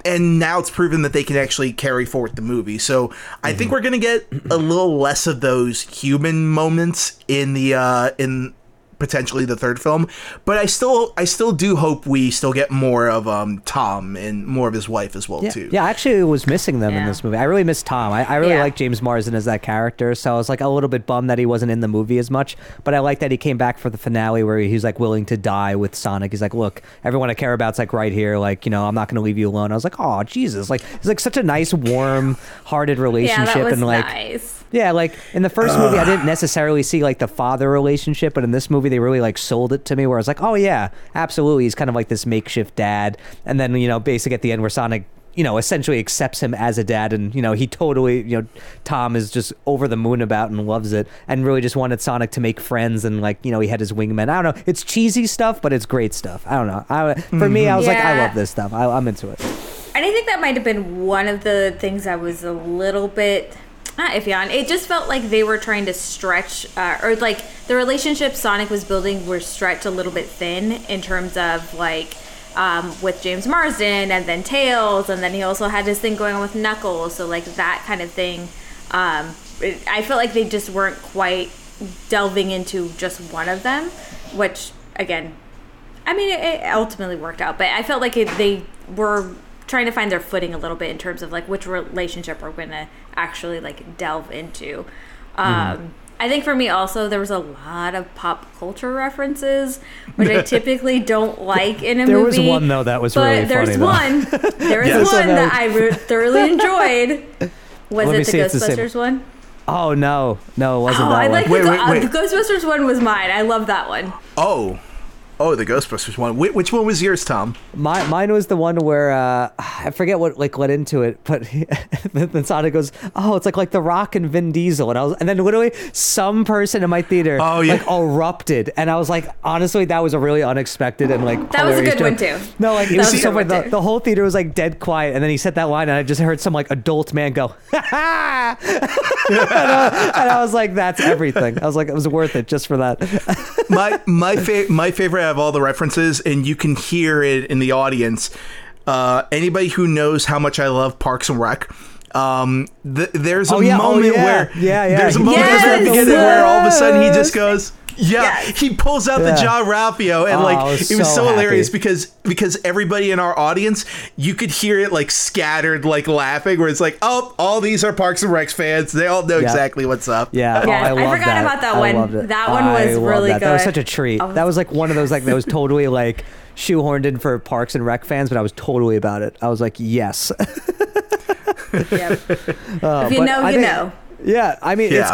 now it's proven that they can actually carry forward the movie. So I think we're going to get a little less of those human moments in the in potentially the third film, but I still do hope we still get more of Tom and more of his wife as well too. Yeah, I actually was missing them in this movie. I really miss Tom. I really like James Marsden as that character, so I was like a little bit bummed that he wasn't in the movie as much, but I like that he came back for the finale where he's like willing to die with Sonic. He's like, look, everyone I care about's like right here, like, you know, I'm not gonna leave you alone. I was like, oh Jesus, like it's like such a nice warm hearted relationship. Yeah, that was and like nice. Yeah, like in the first movie I didn't necessarily see like the father relationship, but in this movie they really like sold it to me where I was like, oh yeah, absolutely, he's kind of like this makeshift dad. And then, you know, basically at the end where Sonic, you know, essentially accepts him as a dad, and, you know, he totally, you know, Tom is just over the moon about and loves it and really just wanted Sonic to make friends, and like, you know, he had his wingman. I don't know, it's cheesy stuff, but it's great stuff. I don't know, for me I was like, I love this stuff, I'm into it. And I think that might have been one of the things I was a little bit not iffy on. It just felt like they were trying to stretch, or like the relationship Sonic was building were stretched a little bit thin in terms of like with James Marsden and then Tails, and then he also had this thing going on with Knuckles, so like that kind of thing. I felt like they just weren't quite delving into just one of them, which again, I mean, it ultimately worked out, but I felt like they were trying to find their footing a little bit in terms of like which relationship we're going to actually like delve into. I think for me also there was a lot of pop culture references, which I typically don't like in a movie. There was one though that was really funny. There was one that I thoroughly enjoyed. Was it the Ghostbusters one? Oh no, it wasn't that one. I like the Ghostbusters one was mine. I love that one. Oh. Oh, the Ghostbusters one. Which one was yours, Tom? Mine was the one where I forget what led into it, but then Sonic goes, "Oh, it's like The Rock and Vin Diesel," and then literally some person in my theater erupted, and I was like, honestly, that was a really unexpected and that was a good one too. No, it was so weird. The whole theater was dead quiet, and then he said that line, and I just heard some adult man go, "Ha ha!" And I was like, "That's everything." I was like, "It was worth it just for that." My favorite of all the references, and you can hear it in the audience. Anybody who knows how much I love Parks and Rec, there's a moment where all of a sudden he just goes, he pulls out the John Ralphio, and it was so hilarious because everybody in our audience, you could hear it scattered, laughing, where it's all these are Parks and Rec fans. They all know exactly what's up. Yeah. Oh, I forgot about that one. That one was really good. That was such a treat. That was one of those that was totally shoehorned in for Parks and Rec fans, but I was totally about it. I was like, yes. Yep. If you know, you know. Yeah, It's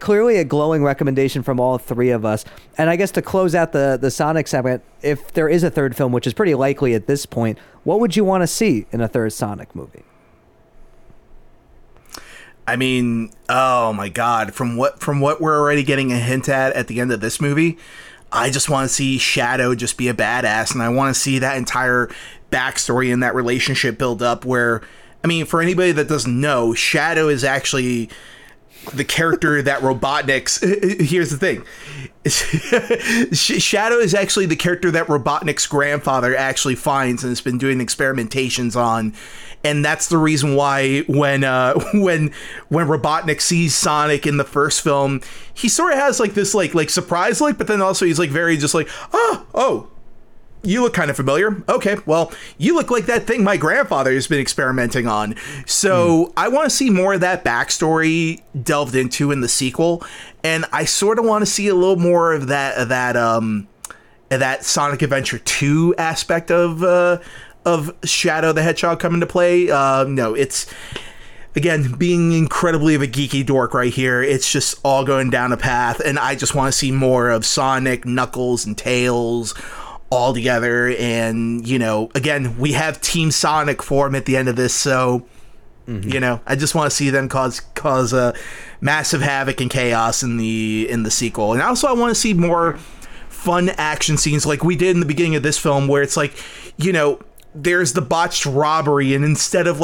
clearly a glowing recommendation from all three of us. And I guess to close out the Sonic segment, if there is a third film, which is pretty likely at this point, what would you want to see in a third Sonic movie? Oh my God, from what we're already getting a hint at the end of this movie, I just want to see Shadow just be a badass, and I want to see that entire backstory and that relationship build up where, for anybody that doesn't know, Shadow is actually the character that Robotnik's... Here's the thing. Shadow is actually the character that Robotnik's grandfather actually finds and has been doing experimentations on. And that's the reason why when Robotnik sees Sonic in the first film, he sort of has this surprise look, but then also he's very just oh. You look kind of familiar. Okay, well, you look like that thing my grandfather has been experimenting on. So I want to see more of that backstory delved into in the sequel, and I sort of want to see a little more of that Sonic Adventure 2 aspect of Shadow the Hedgehog come into play. No, it's again being incredibly of a geeky dork right here. It's just all going down a path, and I just want to see more of Sonic, Knuckles, and Tails all together. And again, we have Team Sonic form at the end of this, so I just want to see them cause a massive havoc and chaos in the sequel. And also I want to see more fun action scenes like we did in the beginning of this film, where it's there's the botched robbery, and instead of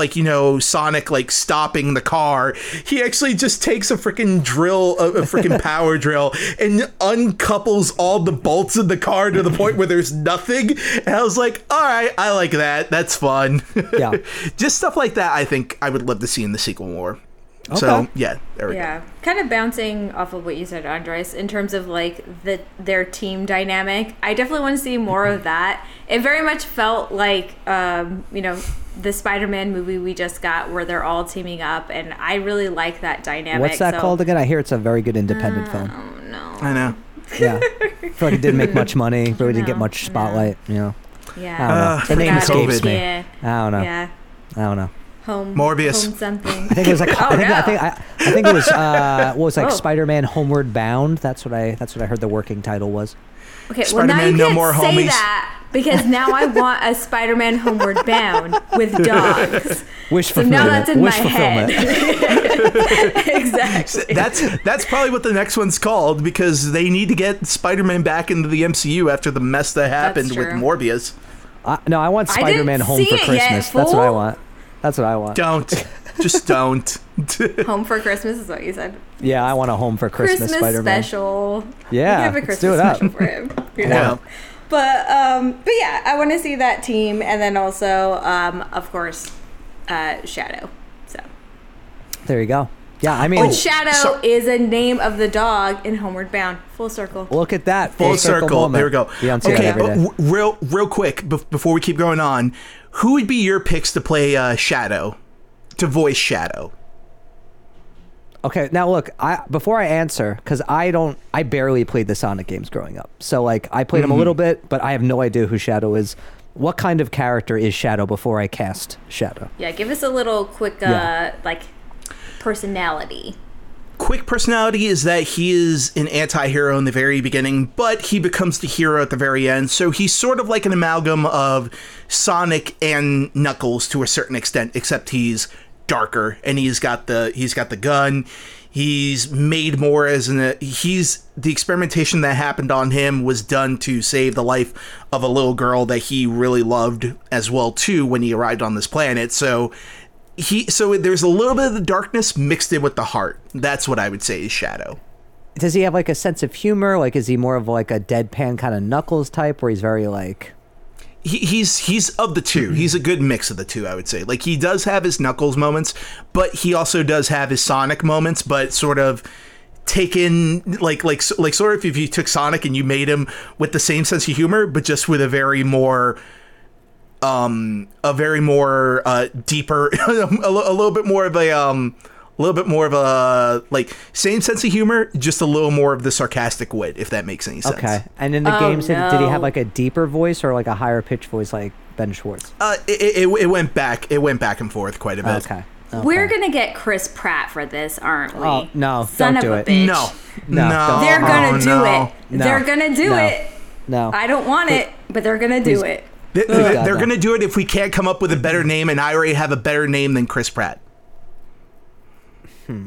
Sonic stopping the car, he actually just takes a freaking drill, a freaking power drill, and uncouples all the bolts of the car to the point where there's nothing. And I was like, all right, I like that. That's fun. Yeah, just stuff like that. I think I would love to see in the sequel more. Okay. So there we go. Kind of bouncing off of what you said, Andres, in terms of their team dynamic, I definitely want to see more of that. It very much felt the Spider-Man movie we just got, where they're all teaming up, and I really like that dynamic. What's that called again? I hear it's a very good independent film. Oh no, I know. Yeah, probably didn't make much money. Probably didn't get much spotlight. No. Yeah. The name escapes me. Yeah. I don't know. Home, Morbius. Home something. I think it was Spider-Man Homeward Bound. That's what I heard the working title was. Okay, Spider-Man, now you can't say that, because now I want a Spider-Man Homeward Bound with dogs. Wish fulfillment. So now that's in my head. Exactly. That's probably what the next one's called, because they need to get Spider-Man back into the MCU after the mess that happened with Morbius. No, I want Spider-Man Home for Christmas. That's what I want. That's what I want. Don't. Just don't. Home for Christmas is what you said. Yeah, I want a Home for Christmas Spider-Man special. Yeah, we have a Christmas special for him. But yeah, I want to see that team, and then also, of course, Shadow. So there you go. Yeah, but Shadow is a name of the dog in Homeward Bound. Full circle. Look at that. Full circle. There we go. Okay, real quick, before we keep going on, who would be your picks to play Shadow, to voice Shadow? Okay, now look, before I answer, because I barely played the Sonic games growing up. So I played them a little bit, but I have no idea who Shadow is. What kind of character is Shadow before I cast Shadow? Yeah, give us a little quick personality. Quick personality is that he is an anti-hero in the very beginning, but he becomes the hero at the very end. So he's sort of like an amalgam of Sonic and Knuckles to a certain extent, except he's darker and he's got the gun. He's made more as the experimentation that happened on him was done to save the life of a little girl that he really loved as well too when he arrived on this planet. So there's a little bit of the darkness mixed in with the heart. That's what I would say is Shadow. Does he have like a sense of humor? Like, is he more of like a deadpan kind of Knuckles type, where he's very like... He's of the two. He's a good mix of the two, I would say. Like, he does have his Knuckles moments, but he also does have his Sonic moments, but sort of taken like sort of if you took Sonic and you made him with the same sense of humor, but just with a very more deeper, a little bit more of a like same sense of humor, just a little more of the sarcastic wit, if that makes any sense. Okay. And in the games, did he have like a deeper voice or like a higher pitched voice, like Ben Schwartz? It went back and forth quite a bit. Okay. We're gonna get Chris Pratt for this, aren't we? Oh no! Son don't of do a it. Bitch. No. They're gonna do it. No. They're gonna do it. No. I don't want it, but they're gonna do it. They're going to do it if we can't come up with a better name, and I already have a better name than Chris Pratt. Let's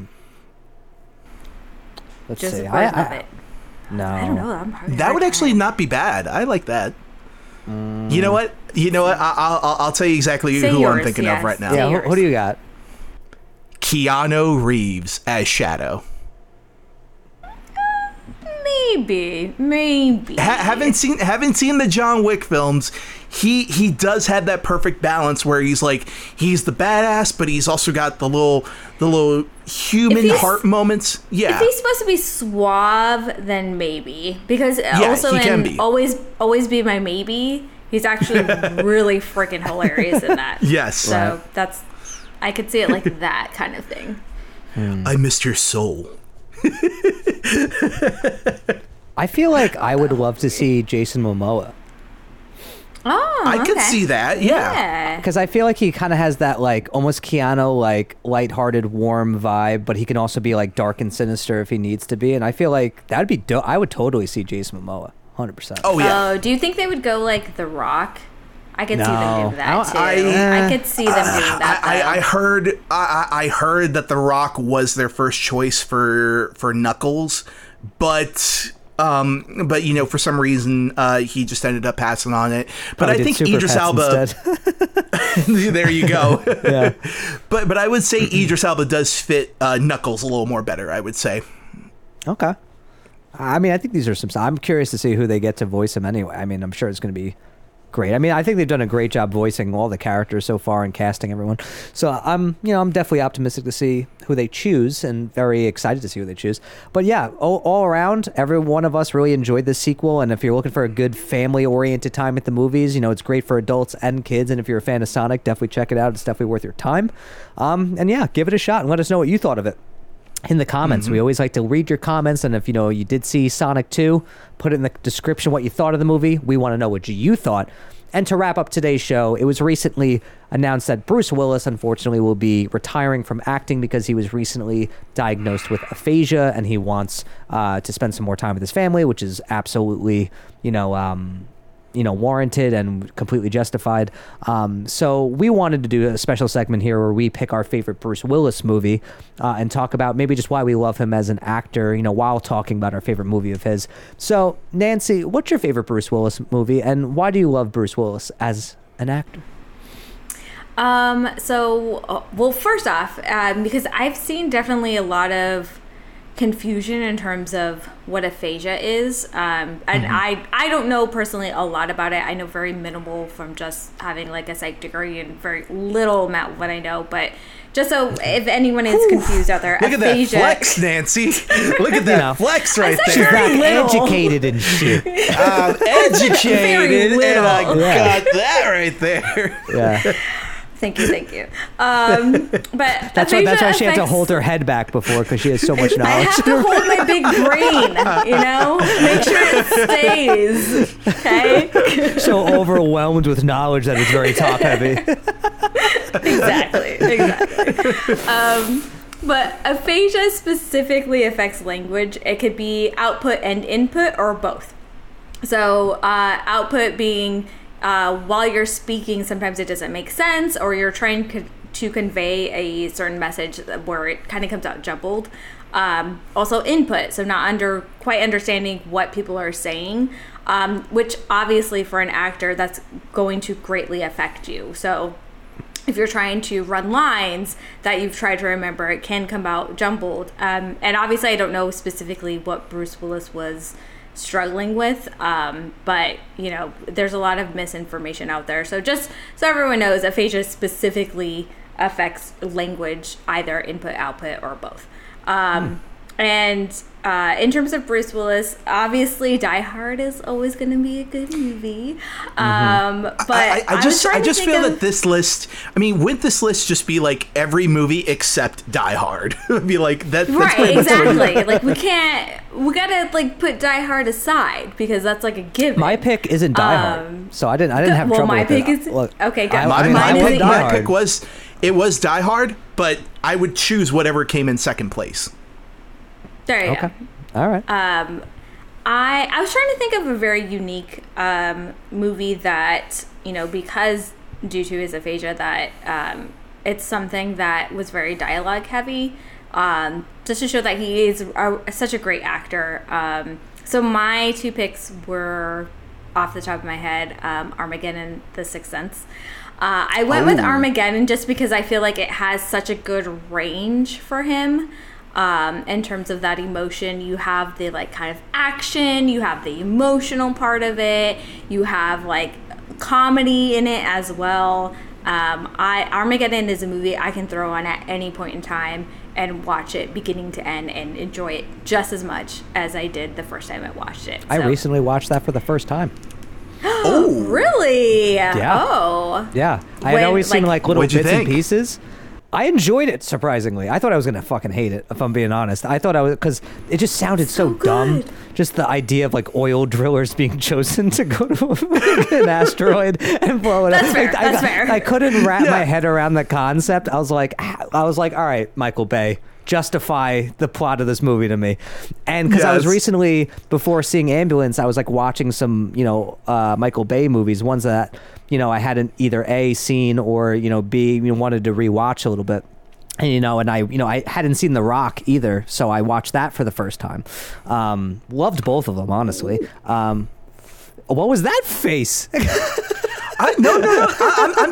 just see. I don't know. That would actually not be bad. I like that. You know what? I'll tell you exactly who I'm thinking of right now. Yeah. Who do you got? Keanu Reeves as Shadow. Maybe. Haven't seen the John Wick films. He does have that perfect balance where he's like, he's the badass, but he's also got the little human heart moments. Yeah. If he's supposed to be suave, then maybe, because also in Always Be My Maybe, he's actually really freaking hilarious in that. Yes. So that's, I could see it like that kind of thing. I missed your soul. I feel like I would love to see Jason Momoa. I could see that, yeah. Because I feel like he kind of has that like almost Keanu like lighthearted, warm vibe, but he can also be like dark and sinister if he needs to be. And I feel like that'd be dope. I would totally see Jason Momoa, 100%. Oh yeah. Oh, do you think they would go like The Rock? I could see them do that too. I could see them doing that. I heard that The Rock was their first choice for Knuckles, but you know, for some reason he just ended up passing on it. But I think Idris Elba. There you go. Yeah. But I would say Idris Elba does fit Knuckles a little more better, I would say. Okay. I mean, I think these are some. I'm curious to see who they get to voice him anyway. I mean, I'm sure it's going to be great. I mean, I think they've done a great job voicing all the characters so far and casting everyone. So I'm definitely optimistic to see who they choose and very excited to see who they choose. But yeah, all around, every one of us really enjoyed this sequel. And if you're looking for a good family-oriented time at the movies, you know, it's great for adults and kids. And if you're a fan of Sonic, definitely check it out. It's definitely worth your time. And yeah, give it a shot and let us know what you thought of it in the comments. We always like to read your comments, and if you know you did see Sonic 2, put it in the description what you thought of the movie. We want to know what you thought. And to wrap up today's show, it was recently announced that Bruce Willis, unfortunately, will be retiring from acting because he was recently diagnosed with aphasia, and he wants to spend some more time with his family, which is absolutely, you know, warranted and completely justified. So we wanted to do a special segment here where we pick our favorite Bruce Willis movie and talk about maybe just why we love him as an actor, you know, while talking about our favorite movie of his. So, Nancy, what's your favorite Bruce Willis movie, and why do you love Bruce Willis as an actor? First off, because I've seen definitely a lot of confusion in terms of what aphasia is, and I don't know personally a lot about it. I know very minimal from just having like a psych degree and very little amount of what I know, but just so if anyone is confused out there, look aphasia. At that flex, Nancy. Look at that flex right there. She's not educated and shit. Educated, and I got that right there. Yeah. Thank you. But that's why she had to hold her head back before, because she has so much knowledge. I have to hold my big brain, you know? Make sure it stays, okay? So overwhelmed with knowledge that it's very top heavy. Exactly. But aphasia specifically affects language. It could be output and input or both. So output being while you're speaking, sometimes it doesn't make sense, or you're trying to convey a certain message where it kind of comes out jumbled. Also input, so not quite understanding what people are saying, which obviously for an actor, that's going to greatly affect you. So if you're trying to run lines that you've tried to remember, it can come out jumbled. And obviously I don't know specifically what Bruce Willis was struggling with, but you know, there's a lot of misinformation out there. So just so everyone knows, aphasia specifically affects language, either input, output, or both. And in terms of Bruce Willis, obviously Die Hard is always going to be a good movie. But I just feel that this list, I mean, would this list just be like every movie except Die Hard? Be like that. That's right, exactly. Like we gotta like put Die Hard aside because that's like a given. My pick isn't Die Hard, so I didn't have trouble. My pick is okay. Good. My pick was Die Hard, but I would choose whatever came in second place. There you go. Okay. All right. I was trying to think of a very unique movie that, you know, because due to his aphasia, that it's something that was very dialogue heavy, just to show that he is such a great actor. So my two picks were, off the top of my head, Armageddon and The Sixth Sense. I went with Armageddon just because I feel like it has such a good range for him. In terms of that emotion, you have the like kind of action, you have the emotional part of it, you have like comedy in it as well. Armageddon is a movie I can throw on at any point in time and watch it beginning to end and enjoy it just as much as I did the first time I watched it. So. I recently watched that for the first time. Oh, really? Yeah. Oh, yeah. I had always seen like little bits and pieces. I enjoyed it, surprisingly. I thought I was going to fucking hate it, if I'm being honest. I thought I was, because it just sounded so dumb. Just the idea of like oil drillers being chosen to go to an asteroid and blow it up. That's fair. I couldn't wrap my head around the concept. I was like, all right, Michael Bay, justify the plot of this movie to me. And because I was recently, before seeing Ambulance, I was like watching some, you know, Michael Bay movies, ones that, you know, I hadn't either A, seen, or, you know, B, wanted to rewatch a little bit. And, you know, I hadn't seen The Rock either, so I watched that for the first time. Loved both of them, honestly. What was that face? No. I'm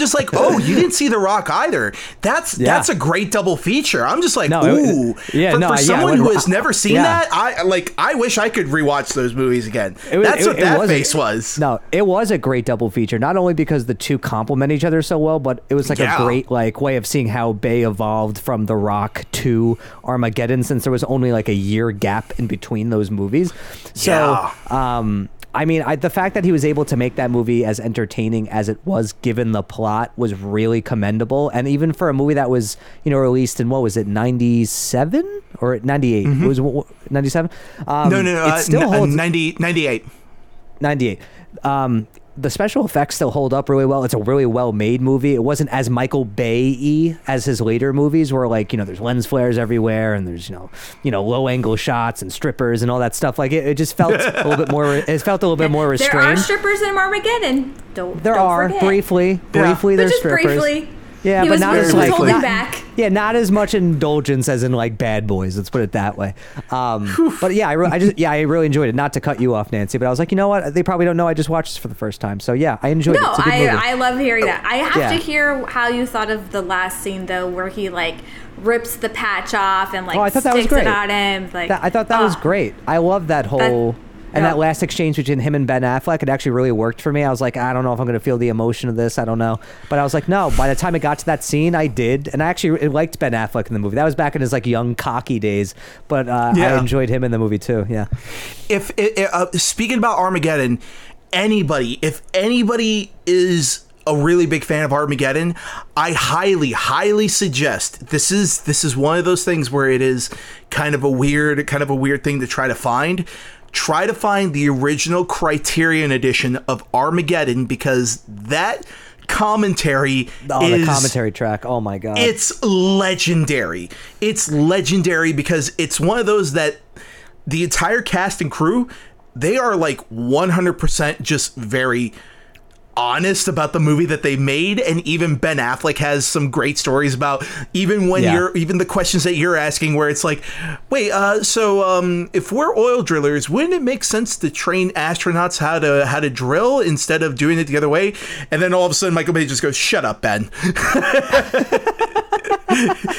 just like, oh, you didn't see The Rock either. That's a great double feature. I'm just like, ooh. For someone who has never seen that, I wish I could rewatch those movies again. That's what that face was. No, it was a great double feature, not only because the two complement each other so well, but it was like a great like way of seeing how Bay evolved from The Rock to Armageddon, since there was only like a year gap in between those movies. So, I mean, the fact that he was able to make that movie as entertaining as it was, given the plot, was really commendable. And even for a movie that was, you know, released in, what was it, 97 or 98? Mm-hmm. It was 97? No. It still holds 98. 98. The special effects still hold up really well. It's a really well-made movie. It wasn't as Michael Bay-y as his later movies where, like, you know, there's lens flares everywhere and there's, you know, low-angle shots and strippers and all that stuff. Like, it just felt a little bit more restrained. There are strippers in Armageddon. Don't forget. Briefly, there's strippers. Briefly. Yeah, but not as much. Yeah, not as much indulgence as in like Bad Boys. Let's put it that way. But yeah, I really enjoyed it. Not to cut you off, Nancy, but I was like, you know what? They probably don't know I just watched this for the first time. So yeah, I enjoyed it. I love hearing that. I have to hear how you thought of the last scene though, where he like rips the patch off and like sticks it on him. Like I thought that was great. I love that whole. And that last exchange between him and Ben Affleck, it actually really worked for me. I was like, I don't know if I'm going to feel the emotion of this. I don't know. But I was like, no, by the time it got to that scene, I did. And I actually liked Ben Affleck in the movie. That was back in his like young, cocky days. But I enjoyed him in the movie, too. Yeah. Speaking about Armageddon, if anybody is a really big fan of Armageddon, I highly, highly suggest this is one of those things where it is kind of a weird thing to try to find. Try to find the original Criterion edition of Armageddon, because that commentary the commentary track. Oh my God. It's legendary. It's legendary because it's one of those that the entire cast and crew, they are like 100% just very honest about the movie that they made. And even Ben Affleck has some great stories about even when you're even the questions that you're asking where it's like, wait, if we're oil drillers, wouldn't it make sense to train astronauts how to drill instead of doing it the other way? And then all of a sudden Michael Bay just goes, shut up, Ben.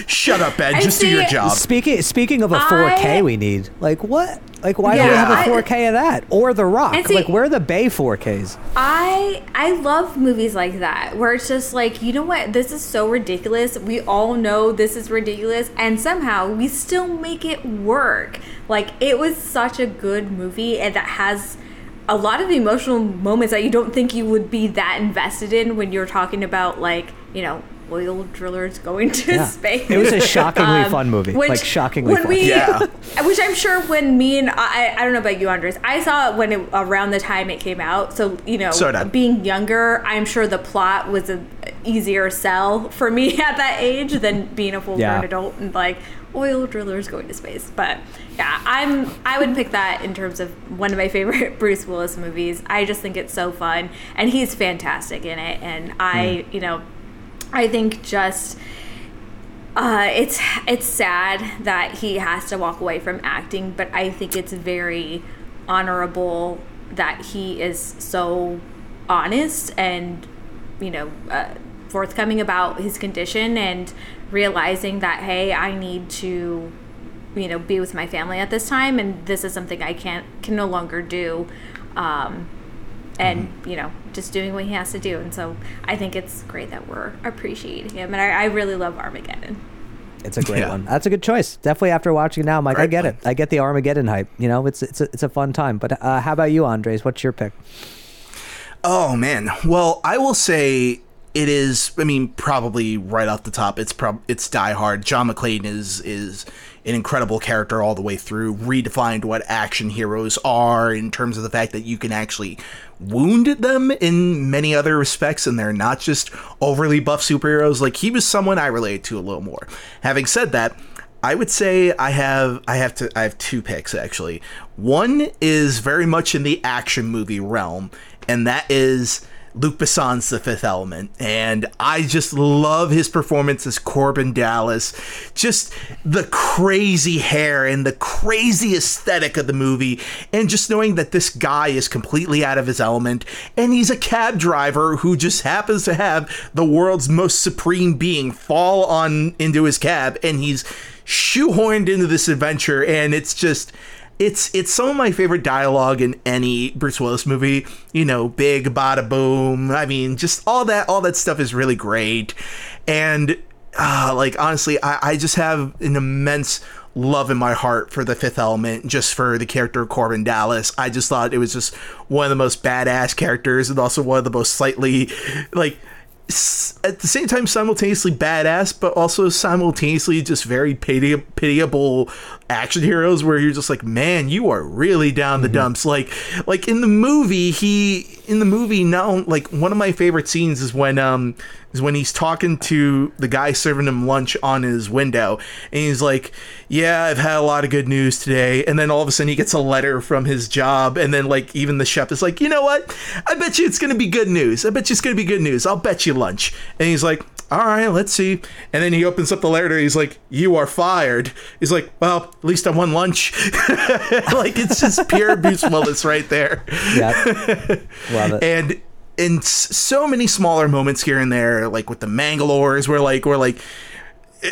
Shut up, Ben. Just do your job. Speaking of a 4K we need, like what? Like why do we have a 4K of that? Or The Rock? Like where are the Bay 4Ks? I love movies like that where it's just like, you know what? This is so ridiculous. We all know this is ridiculous. And somehow we still make it work. Like it was such a good movie and that has a lot of emotional moments that you don't think you would be that invested in when you're talking about like, you know, oil drillers going to space. It was a shockingly fun movie. Which I'm sure when me and I don't know about you, Andres, I saw it around the time it came out. So, you know, being younger, I'm sure the plot was an easier sell for me at that age than being a full-grown adult and like oil drillers going to space. But yeah, I would pick that in terms of one of my favorite Bruce Willis movies. I just think it's so fun and he's fantastic in it. And I think just it's sad that he has to walk away from acting, but I think it's very honorable that he is so honest and, you know, forthcoming about his condition and realizing that, hey, I need to, you know, be with my family at this time, and this is something I can no longer do. And, you know, just doing what he has to do. And so I think it's great that we're appreciating him. And I really love Armageddon. It's a great one. That's a good choice. Definitely after watching it now, I'm like, I get it. I get the Armageddon hype. You know, it's a fun time. But how about you, Andres? What's your pick? Oh, man. Well, I will say it is, I mean, probably right off the top, it's Die Hard. John McClane is an incredible character all the way through, redefined what action heroes are in terms of the fact that you can actually wound them in many other respects, and they're not just overly buff superheroes. Like, he was someone I relate to a little more. Having said that, I would say I have two picks, actually. One is very much in the action movie realm, and that is Luc Besson's The Fifth Element, and I just love his performance as Corbin Dallas. Just the crazy hair and the crazy aesthetic of the movie, and just knowing that this guy is completely out of his element, and he's a cab driver who just happens to have the world's most supreme being fall on into his cab, and he's shoehorned into this adventure, and it's just... It's some of my favorite dialogue in any Bruce Willis movie. You know, big bada boom. I mean, just all that stuff is really great. And like, honestly, I just have an immense love in my heart for The Fifth Element, just for the character of Corbin Dallas. I just thought it was just one of the most badass characters, and also one of the most slightly, like, at the same time simultaneously badass, but also simultaneously just very pitiable action heroes where you're just like, man, you are really down the dumps. Like in the movie, one of my favorite scenes is when he's talking to the guy serving him lunch on his window, and he's like, yeah, I've had a lot of good news today, and then all of a sudden he gets a letter from his job, and then like even the chef is like, you know what, I bet you it's gonna be good news, I'll bet you lunch. And he's like, all right, let's see. And then he opens up the letter, he's like, you are fired. He's like, well, at least I won lunch. Like, it's just pure Bruce Willis right there. Yeah, love it. And in so many smaller moments here and there, like with the Mangalores, where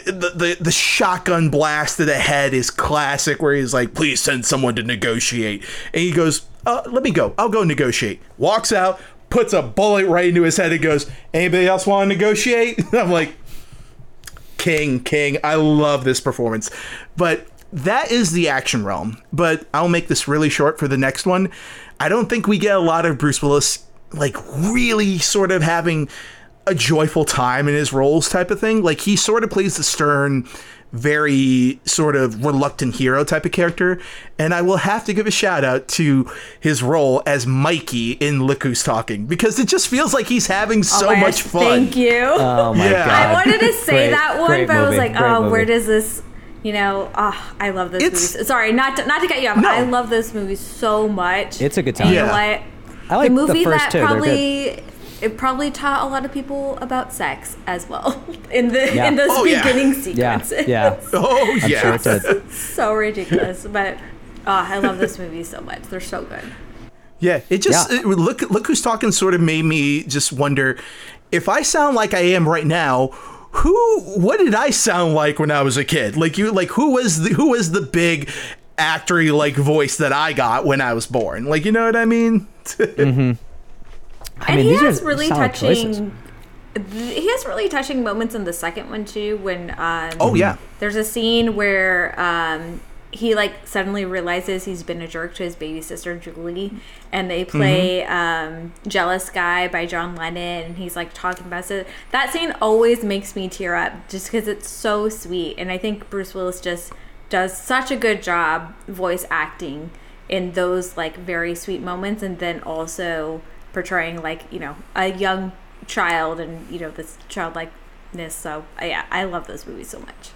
the shotgun blast to the head is classic, where he's like, please send someone to negotiate. And he goes, let me go. I'll go negotiate. Walks out, puts a bullet right into his head and goes, anybody else want to negotiate? And I'm like, king. I love this performance. But that is the action realm. But I'll make this really short for the next one. I don't think we get a lot of Bruce Willis, like, really sort of having a joyful time in his roles type of thing. Like, he sort of plays the stern, very sort of reluctant hero type of character. And I will have to give a shout out to his role as Mikey in Look Who's Talking, because it just feels like he's having so much fun. Thank you. Oh my God. I wanted to say that one, but I was like, oh, where does this, you know, I love this movie. Sorry, not to cut you off. No. I love this movie so much. It's a good time. You know what? I like the movie first that two. Probably it probably taught a lot of people about sex as well in the in those beginning sequences. Yeah. Oh yeah. I'm sure it did. So ridiculous, but I love this movie so much. They're so good. Yeah, it just Look Who's Talking sort of made me just wonder if I sound like I am right now. What did I sound like when I was a kid? Like you, like who was the big actory like voice that I got when I was born? Like, you know what I mean? Mm-hmm. I mean, he has really touching. He has really touching moments in the second one too. When there's a scene where he like suddenly realizes he's been a jerk to his baby sister Julie, and they play "Jealous Guy" by John Lennon, and he's like talking about it. That scene always makes me tear up just because it's so sweet, and I think Bruce Willis just does such a good job voice acting in those like very sweet moments, and then also portraying like, you know, a young child and, you know, this childlikeness. So yeah, I love this movie so much.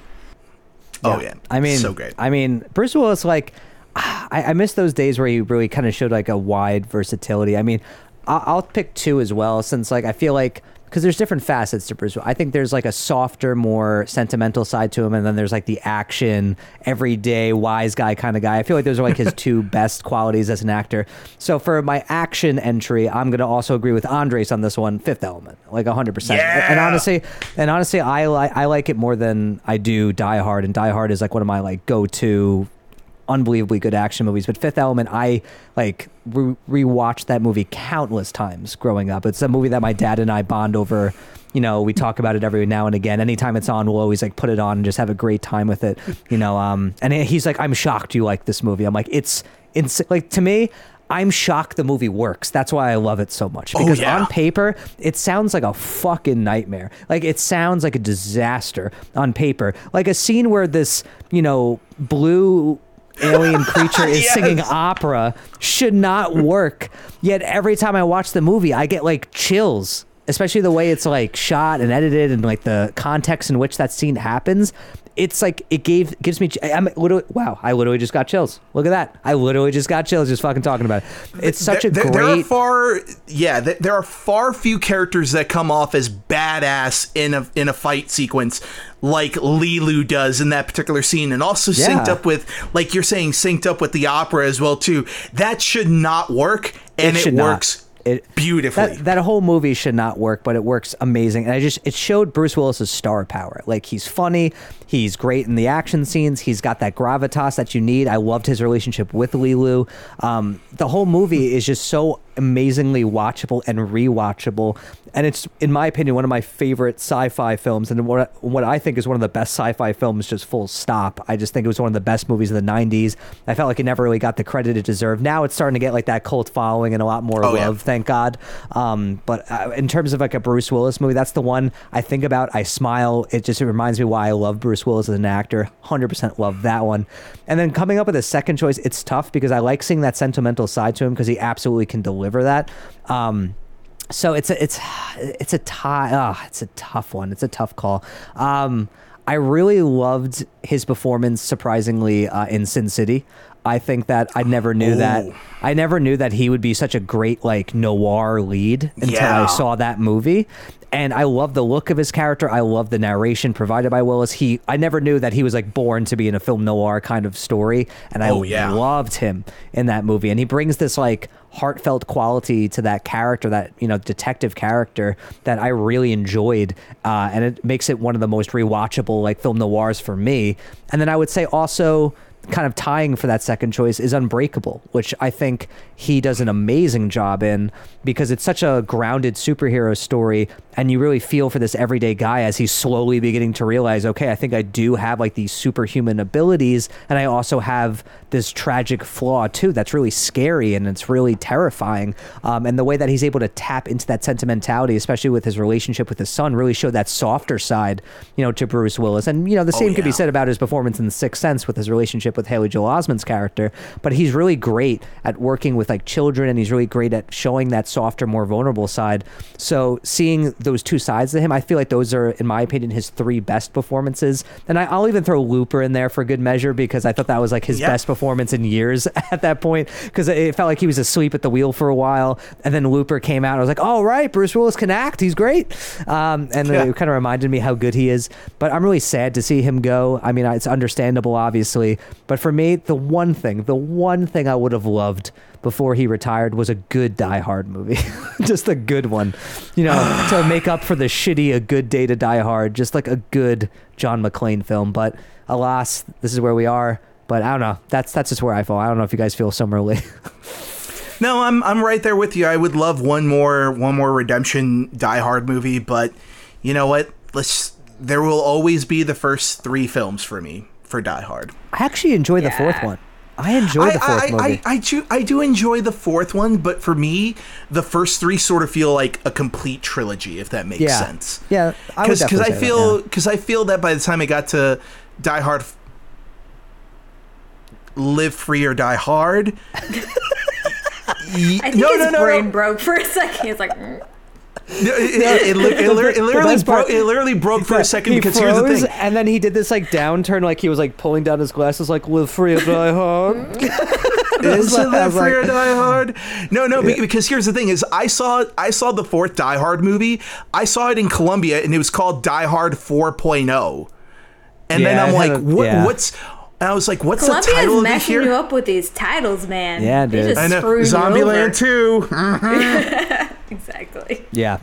Oh yeah, I mean, so great. I mean, Bruce Willis, like, I miss those days where he really kind of showed like a wide versatility. I mean, I'll pick two as well, since like I feel like, because there's different facets to Bruce Willis. I think there's like a softer, more sentimental side to him, and then there's like the action, everyday, wise guy kind of guy. I feel like those are like his two best qualities as an actor. So for my action entry, I'm going to also agree with Andres on this one, Fifth Element, like 100%. Yeah! And honestly, I like it more than I do Die Hard, and Die Hard is like one of my like go-to unbelievably good action movies. But Fifth Element, I like rewatched that movie countless times growing up. It's a movie that my dad and I bond over. You know, we talk about it every now and again. Anytime it's on, we'll always like put it on and just have a great time with it. You know, and he's like, "I'm shocked you like this movie." I'm like, "It's like, to me, I'm shocked the movie works." That's why I love it so much. Because on paper, it sounds like a fucking nightmare. Like, it sounds like a disaster on paper. Like a scene where this, you know, blue alien creature is singing opera should not work, yet every time I watch the movie I get like chills, especially the way it's like shot and edited and like the context in which that scene happens. It's like it gives me, I literally just got chills. Look at that. I literally just got chills just fucking talking about it. It's such a great... there are far few characters that come off as badass in a fight sequence like Leeloo does in that particular scene, and also synced up with, like you're saying, synced up with the opera as well too. That should not work, and it works beautifully. That whole movie should not work, but it works amazing. And it showed Bruce Willis's star power. Like, he's funny, he's great in the action scenes, he's got that gravitas that you need. I loved his relationship with Leeloo. The whole movie is just so amazingly watchable and rewatchable, and it's, in my opinion, one of my favorite sci-fi films, and what I think is one of the best sci-fi films, just full stop. I just think it was one of the best movies of the 90s. I felt like it never really got the credit it deserved. Now it's starting to get like that cult following and a lot more love, thank God. But in terms of like a Bruce Willis movie, that's the one I think about. I smile. It reminds me why I love Bruce Willis as an actor. 100% love that one. And then coming up with a second choice, it's tough because I like seeing that sentimental side to him, because he absolutely can deliver that. So it's a tie. It's a tough one. It's a tough call. I really loved his performance, surprisingly, in Sin City. I think that I never knew that he would be such a great like noir lead until I saw that movie. And I love the look of his character. I love the narration provided by Willis. I never knew that he was like born to be in a film noir kind of story. And I loved him in that movie. And he brings this like heartfelt quality to that character, that, you know, detective character, that I really enjoyed. And it makes it one of the most rewatchable like film noirs for me. And then I would say also, kind of tying for that second choice, is Unbreakable, which I think he does an amazing job in, because it's such a grounded superhero story, and you really feel for this everyday guy as he's slowly beginning to realize, okay, I think I do have like these superhuman abilities, and I also have this tragic flaw too that's really scary and it's really terrifying. And the way that he's able to tap into that sentimentality, especially with his relationship with his son, really showed that softer side, you know, to Bruce Willis. And, you know, the same could be said about his performance in The Sixth Sense with his relationship with Haley Joel Osment's character, but he's really great at working with like children, and he's really great at showing that softer, more vulnerable side. So seeing those two sides of him, I feel like those are, in my opinion, his three best performances. And I'll even throw Looper in there for good measure, because I thought that was like his best performance in years at that point, because it felt like he was asleep at the wheel for a while, and then Looper came out and I was like, all right, Bruce Willis can act, he's great. It kind of reminded me how good he is, but I'm really sad to see him go. I mean, it's understandable, obviously, but for me, the one thing I would have loved before he retired was a good Die Hard movie. Just a good one, you know, to make up for the shitty A Good Day to Die Hard, just like a good John McClane film. But alas, this is where we are. But I don't know, that's just where I fall. I don't know if you guys feel similarly. No, I'm right there with you. I would love one more redemption Die Hard movie, but you know what, there will always be the first three films for me for Die Hard. I actually enjoy the fourth one. I enjoy the fourth movie. I do enjoy the fourth one, but for me, the first three sort of feel like a complete trilogy, if that makes sense. Yeah, I feel that by the time I got to Die Hard, Live Free or Die Hard. His brain broke for a second. He's like... It literally broke for a second, because here's the thing. And then he did this like downturn, like he was like pulling down his glasses, like "Live Free or Die Hard." Is it "Live Free or Die Hard"? No, because here's the thing: is I saw the fourth Die Hard movie. I saw it in Colombia, and it was called Die Hard 4.0. And then I'm like, what's? And I was like, what's Columbia's the title of this year? Columbia's messing you up with these titles, man. Yeah, dude. I know. Zombieland 2. Mm-hmm. Exactly. Yeah,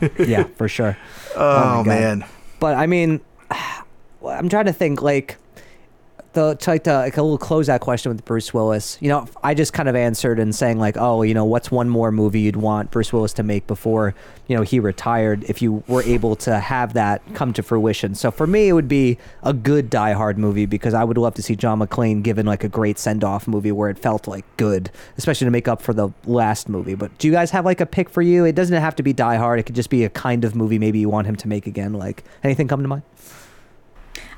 for sure. Oh man. But I mean, I'm trying to think like a little closeout question with Bruce Willis. You know, I just kind of answered in saying like, oh, you know, what's one more movie you'd want Bruce Willis to make before, you know, he retired, if you were able to have that come to fruition. So for me, it would be a good Die Hard movie, because I would love to see John McClane given like a great send-off movie where it felt like good, especially to make up for the last movie. But do you guys have like a pick for you? It doesn't have to be Die Hard. It could just be a kind of movie maybe you want him to make again. Like, anything come to mind?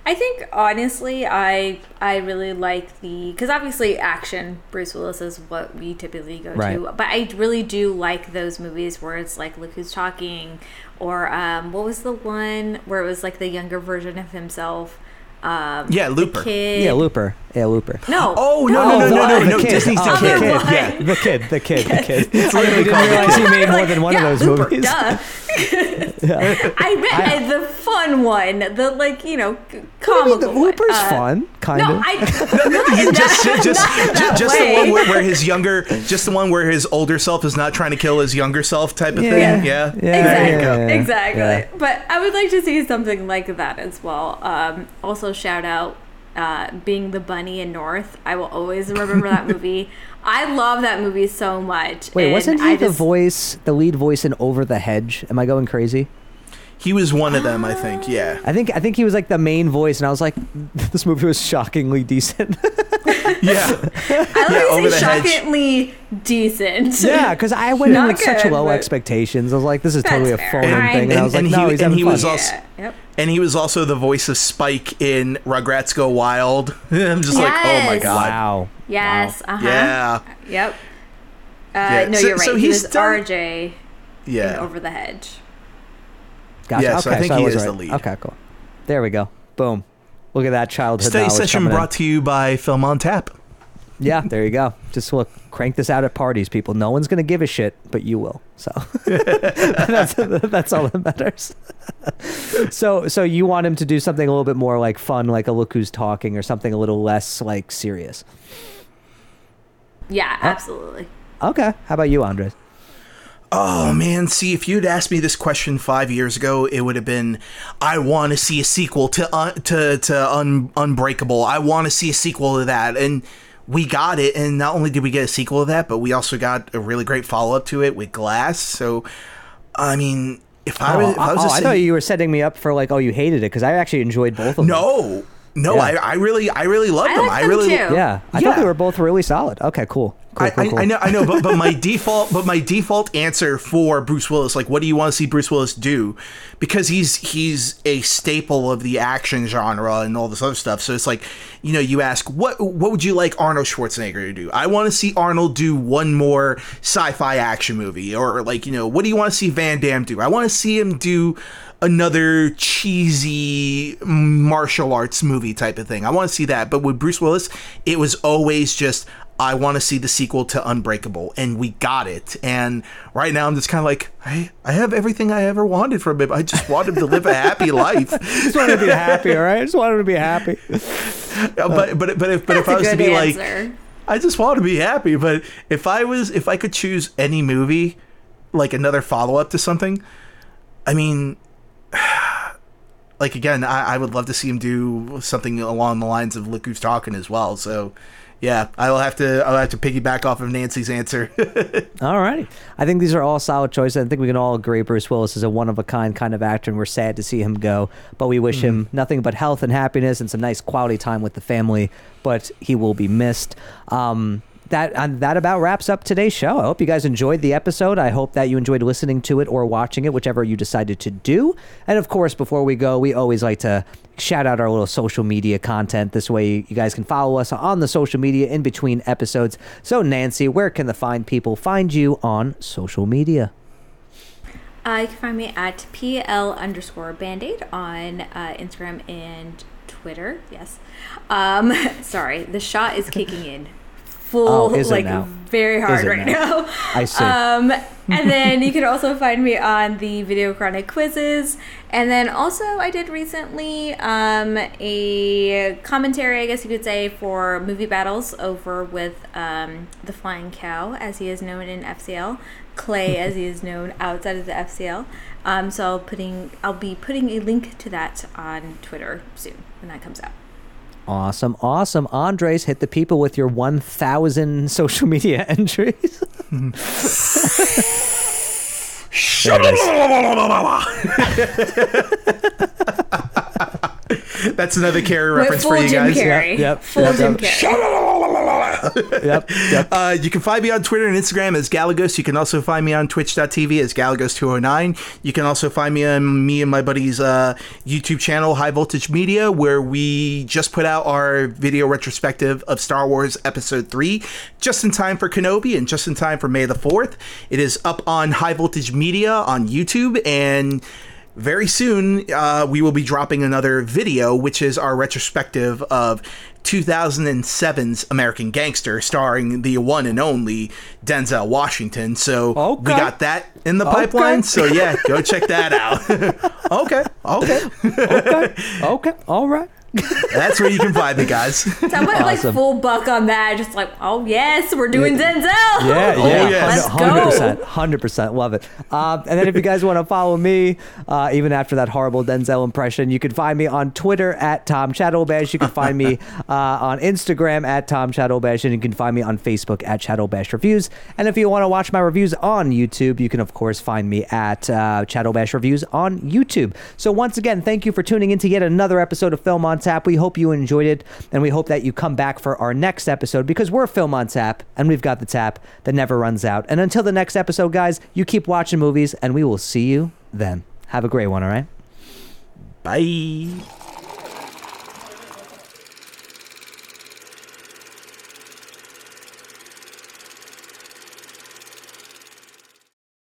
I think, honestly, I really like because obviously action, Bruce Willis is what we typically go to. But I really do like those movies where it's like Look Who's Talking, or what was the one where it was like the younger version of himself? Looper. The Kid. Yeah, Looper. Yeah, Looper. No. Oh, no. Disney's The Kid. Yeah, The Kid. It's literally called The Kid. He made more than one of those Looper, movies. Duh. I read the fun one, the like, you know, comical one. Looper's fun, kind of. Just the one where his younger, just the one where his older self is not trying to kill his younger self type of thing. Yeah. Exactly. But I would like to see something like that as well. Also, shout out being the bunny in North. I will always remember that movie. I love that movie so much. Wait, wasn't he the lead voice in Over the Hedge? Am I going crazy? He was one of them, I think. Yeah. I think he was like the main voice, and I was like, this movie was shockingly decent. Yeah. I like to say shockingly decent. Yeah, because I went in with such low expectations. I was like, this is totally a phone thing, and I was like, he's having fun. And he was also the voice of Spike in Rugrats Go Wild. I'm just like, oh my god. Wow. Yes. Wow. Uh huh. Yeah. Yep. No, you're right. So he was RJ. Yeah. In Over the Hedge. Gotcha. Yeah, okay, so I think he is the lead. Okay, cool. There we go. Boom. Look at that childhood knowledge. Study session brought to you by Film on Tap. Yeah, there you go. Just look, crank this out at parties, people. No one's going to give a shit, but you will. So that's all that matters. So you want him to do something a little bit more like fun, like a Look Who's Talking, or something a little less like serious? Yeah, absolutely. Okay. How about you, Andres? Oh, man. See, if you'd asked me this question 5 years ago, it would have been, I want to see a sequel to Unbreakable. I want to see a sequel to that. And we got it, and not only did we get a sequel to that, but we also got a really great follow-up to it with Glass. So, I mean, I thought you were setting me up for like, oh, you hated it, because I actually enjoyed both of them. No, yeah. I really loved them. I liked them too. Yeah, I thought they were both really solid. Okay, cool. Cool. I know. But my default answer for Bruce Willis, like, what do you want to see Bruce Willis do? Because he's a staple of the action genre and all this other stuff. So it's like, you know, you ask what would you like Arnold Schwarzenegger to do? I want to see Arnold do one more sci-fi action movie, or like, you know, what do you want to see Van Damme do? I want to see him do another cheesy martial arts movie type of thing. I want to see that. But with Bruce Willis, it was always just, I want to see the sequel to Unbreakable, and we got it. And right now I'm just kind of like, I have everything I ever wanted from him. I just want him to live a happy life. Just want him to be happy, all right? I just want him to be happy. But if I was to be answer. Like, I just want to be happy. But if I could choose any movie, like another follow-up to something, I mean, like, again, I would love to see him do something along the lines of Look Who's Talking as well. So, yeah, I'll have to piggyback off of Nancy's answer. All right. I think these are all solid choices. I think we can all agree Bruce Willis is a one-of-a-kind kind of actor, and we're sad to see him go. But we wish him nothing but health and happiness and some nice quality time with the family. But he will be missed. That about wraps up today's show. I hope you guys enjoyed the episode. I hope that you enjoyed listening to it or watching it, whichever you decided to do. And of course, before we go, we always like to shout out our little social media content. This way you guys can follow us on the social media in between episodes. So Nancy, where can the fine people find you on social media? You can find me at PL_Band-Aid on Instagram and Twitter. Yes. Sorry, the shot is kicking in. Full, like, now? Very hard right now. I see. And then you can also find me on the Video Chronic quizzes. And then also I did recently a commentary, I guess you could say, for movie battles over with the Flying Cow, as he is known in FCL, Clay, as he is known outside of the FCL. So I'll be putting a link to that on Twitter soon when that comes out. Awesome. Andres, hit the people with your 1,000 social media entries. That's another Carrey reference for you guys. Yep. Full Jim Carrey. Yep. You can find me on Twitter and Instagram as Galagos. You can also find me on twitch.tv as Galagos209. You can also find me on me and my buddy's YouTube channel, High Voltage Media, where we just put out our video retrospective of Star Wars Episode 3, just in time for Kenobi and just in time for May the 4th. It is up on High Voltage Media on YouTube, and very soon, we will be dropping another video, which is our retrospective of 2007's American Gangster, starring the one and only Denzel Washington. So we got that in the pipeline. So yeah, go check that out. Okay. All right. That's where you can find me, guys. Someone like full buck on that, just like, oh yes, we're doing Denzel. Yes. 100%, love it. And then if you guys want to follow me, even after that horrible Denzel impression, you can find me on Twitter at Tom Shadowbash. You can find me on Instagram at Tom Shadowbash, and you can find me on Facebook at Shadowbash Reviews. And if you want to watch my reviews on YouTube, you can of course find me at Shadowbash Reviews on YouTube. So once again, thank you for tuning into yet another episode of Film on Tap. We hope you enjoyed it, and we hope that you come back for our next episode, because we're Film on Tap, and we've got the tap that never runs out. And until the next episode, guys, you keep watching movies, and we will see you then. Have a great one, all right? Bye.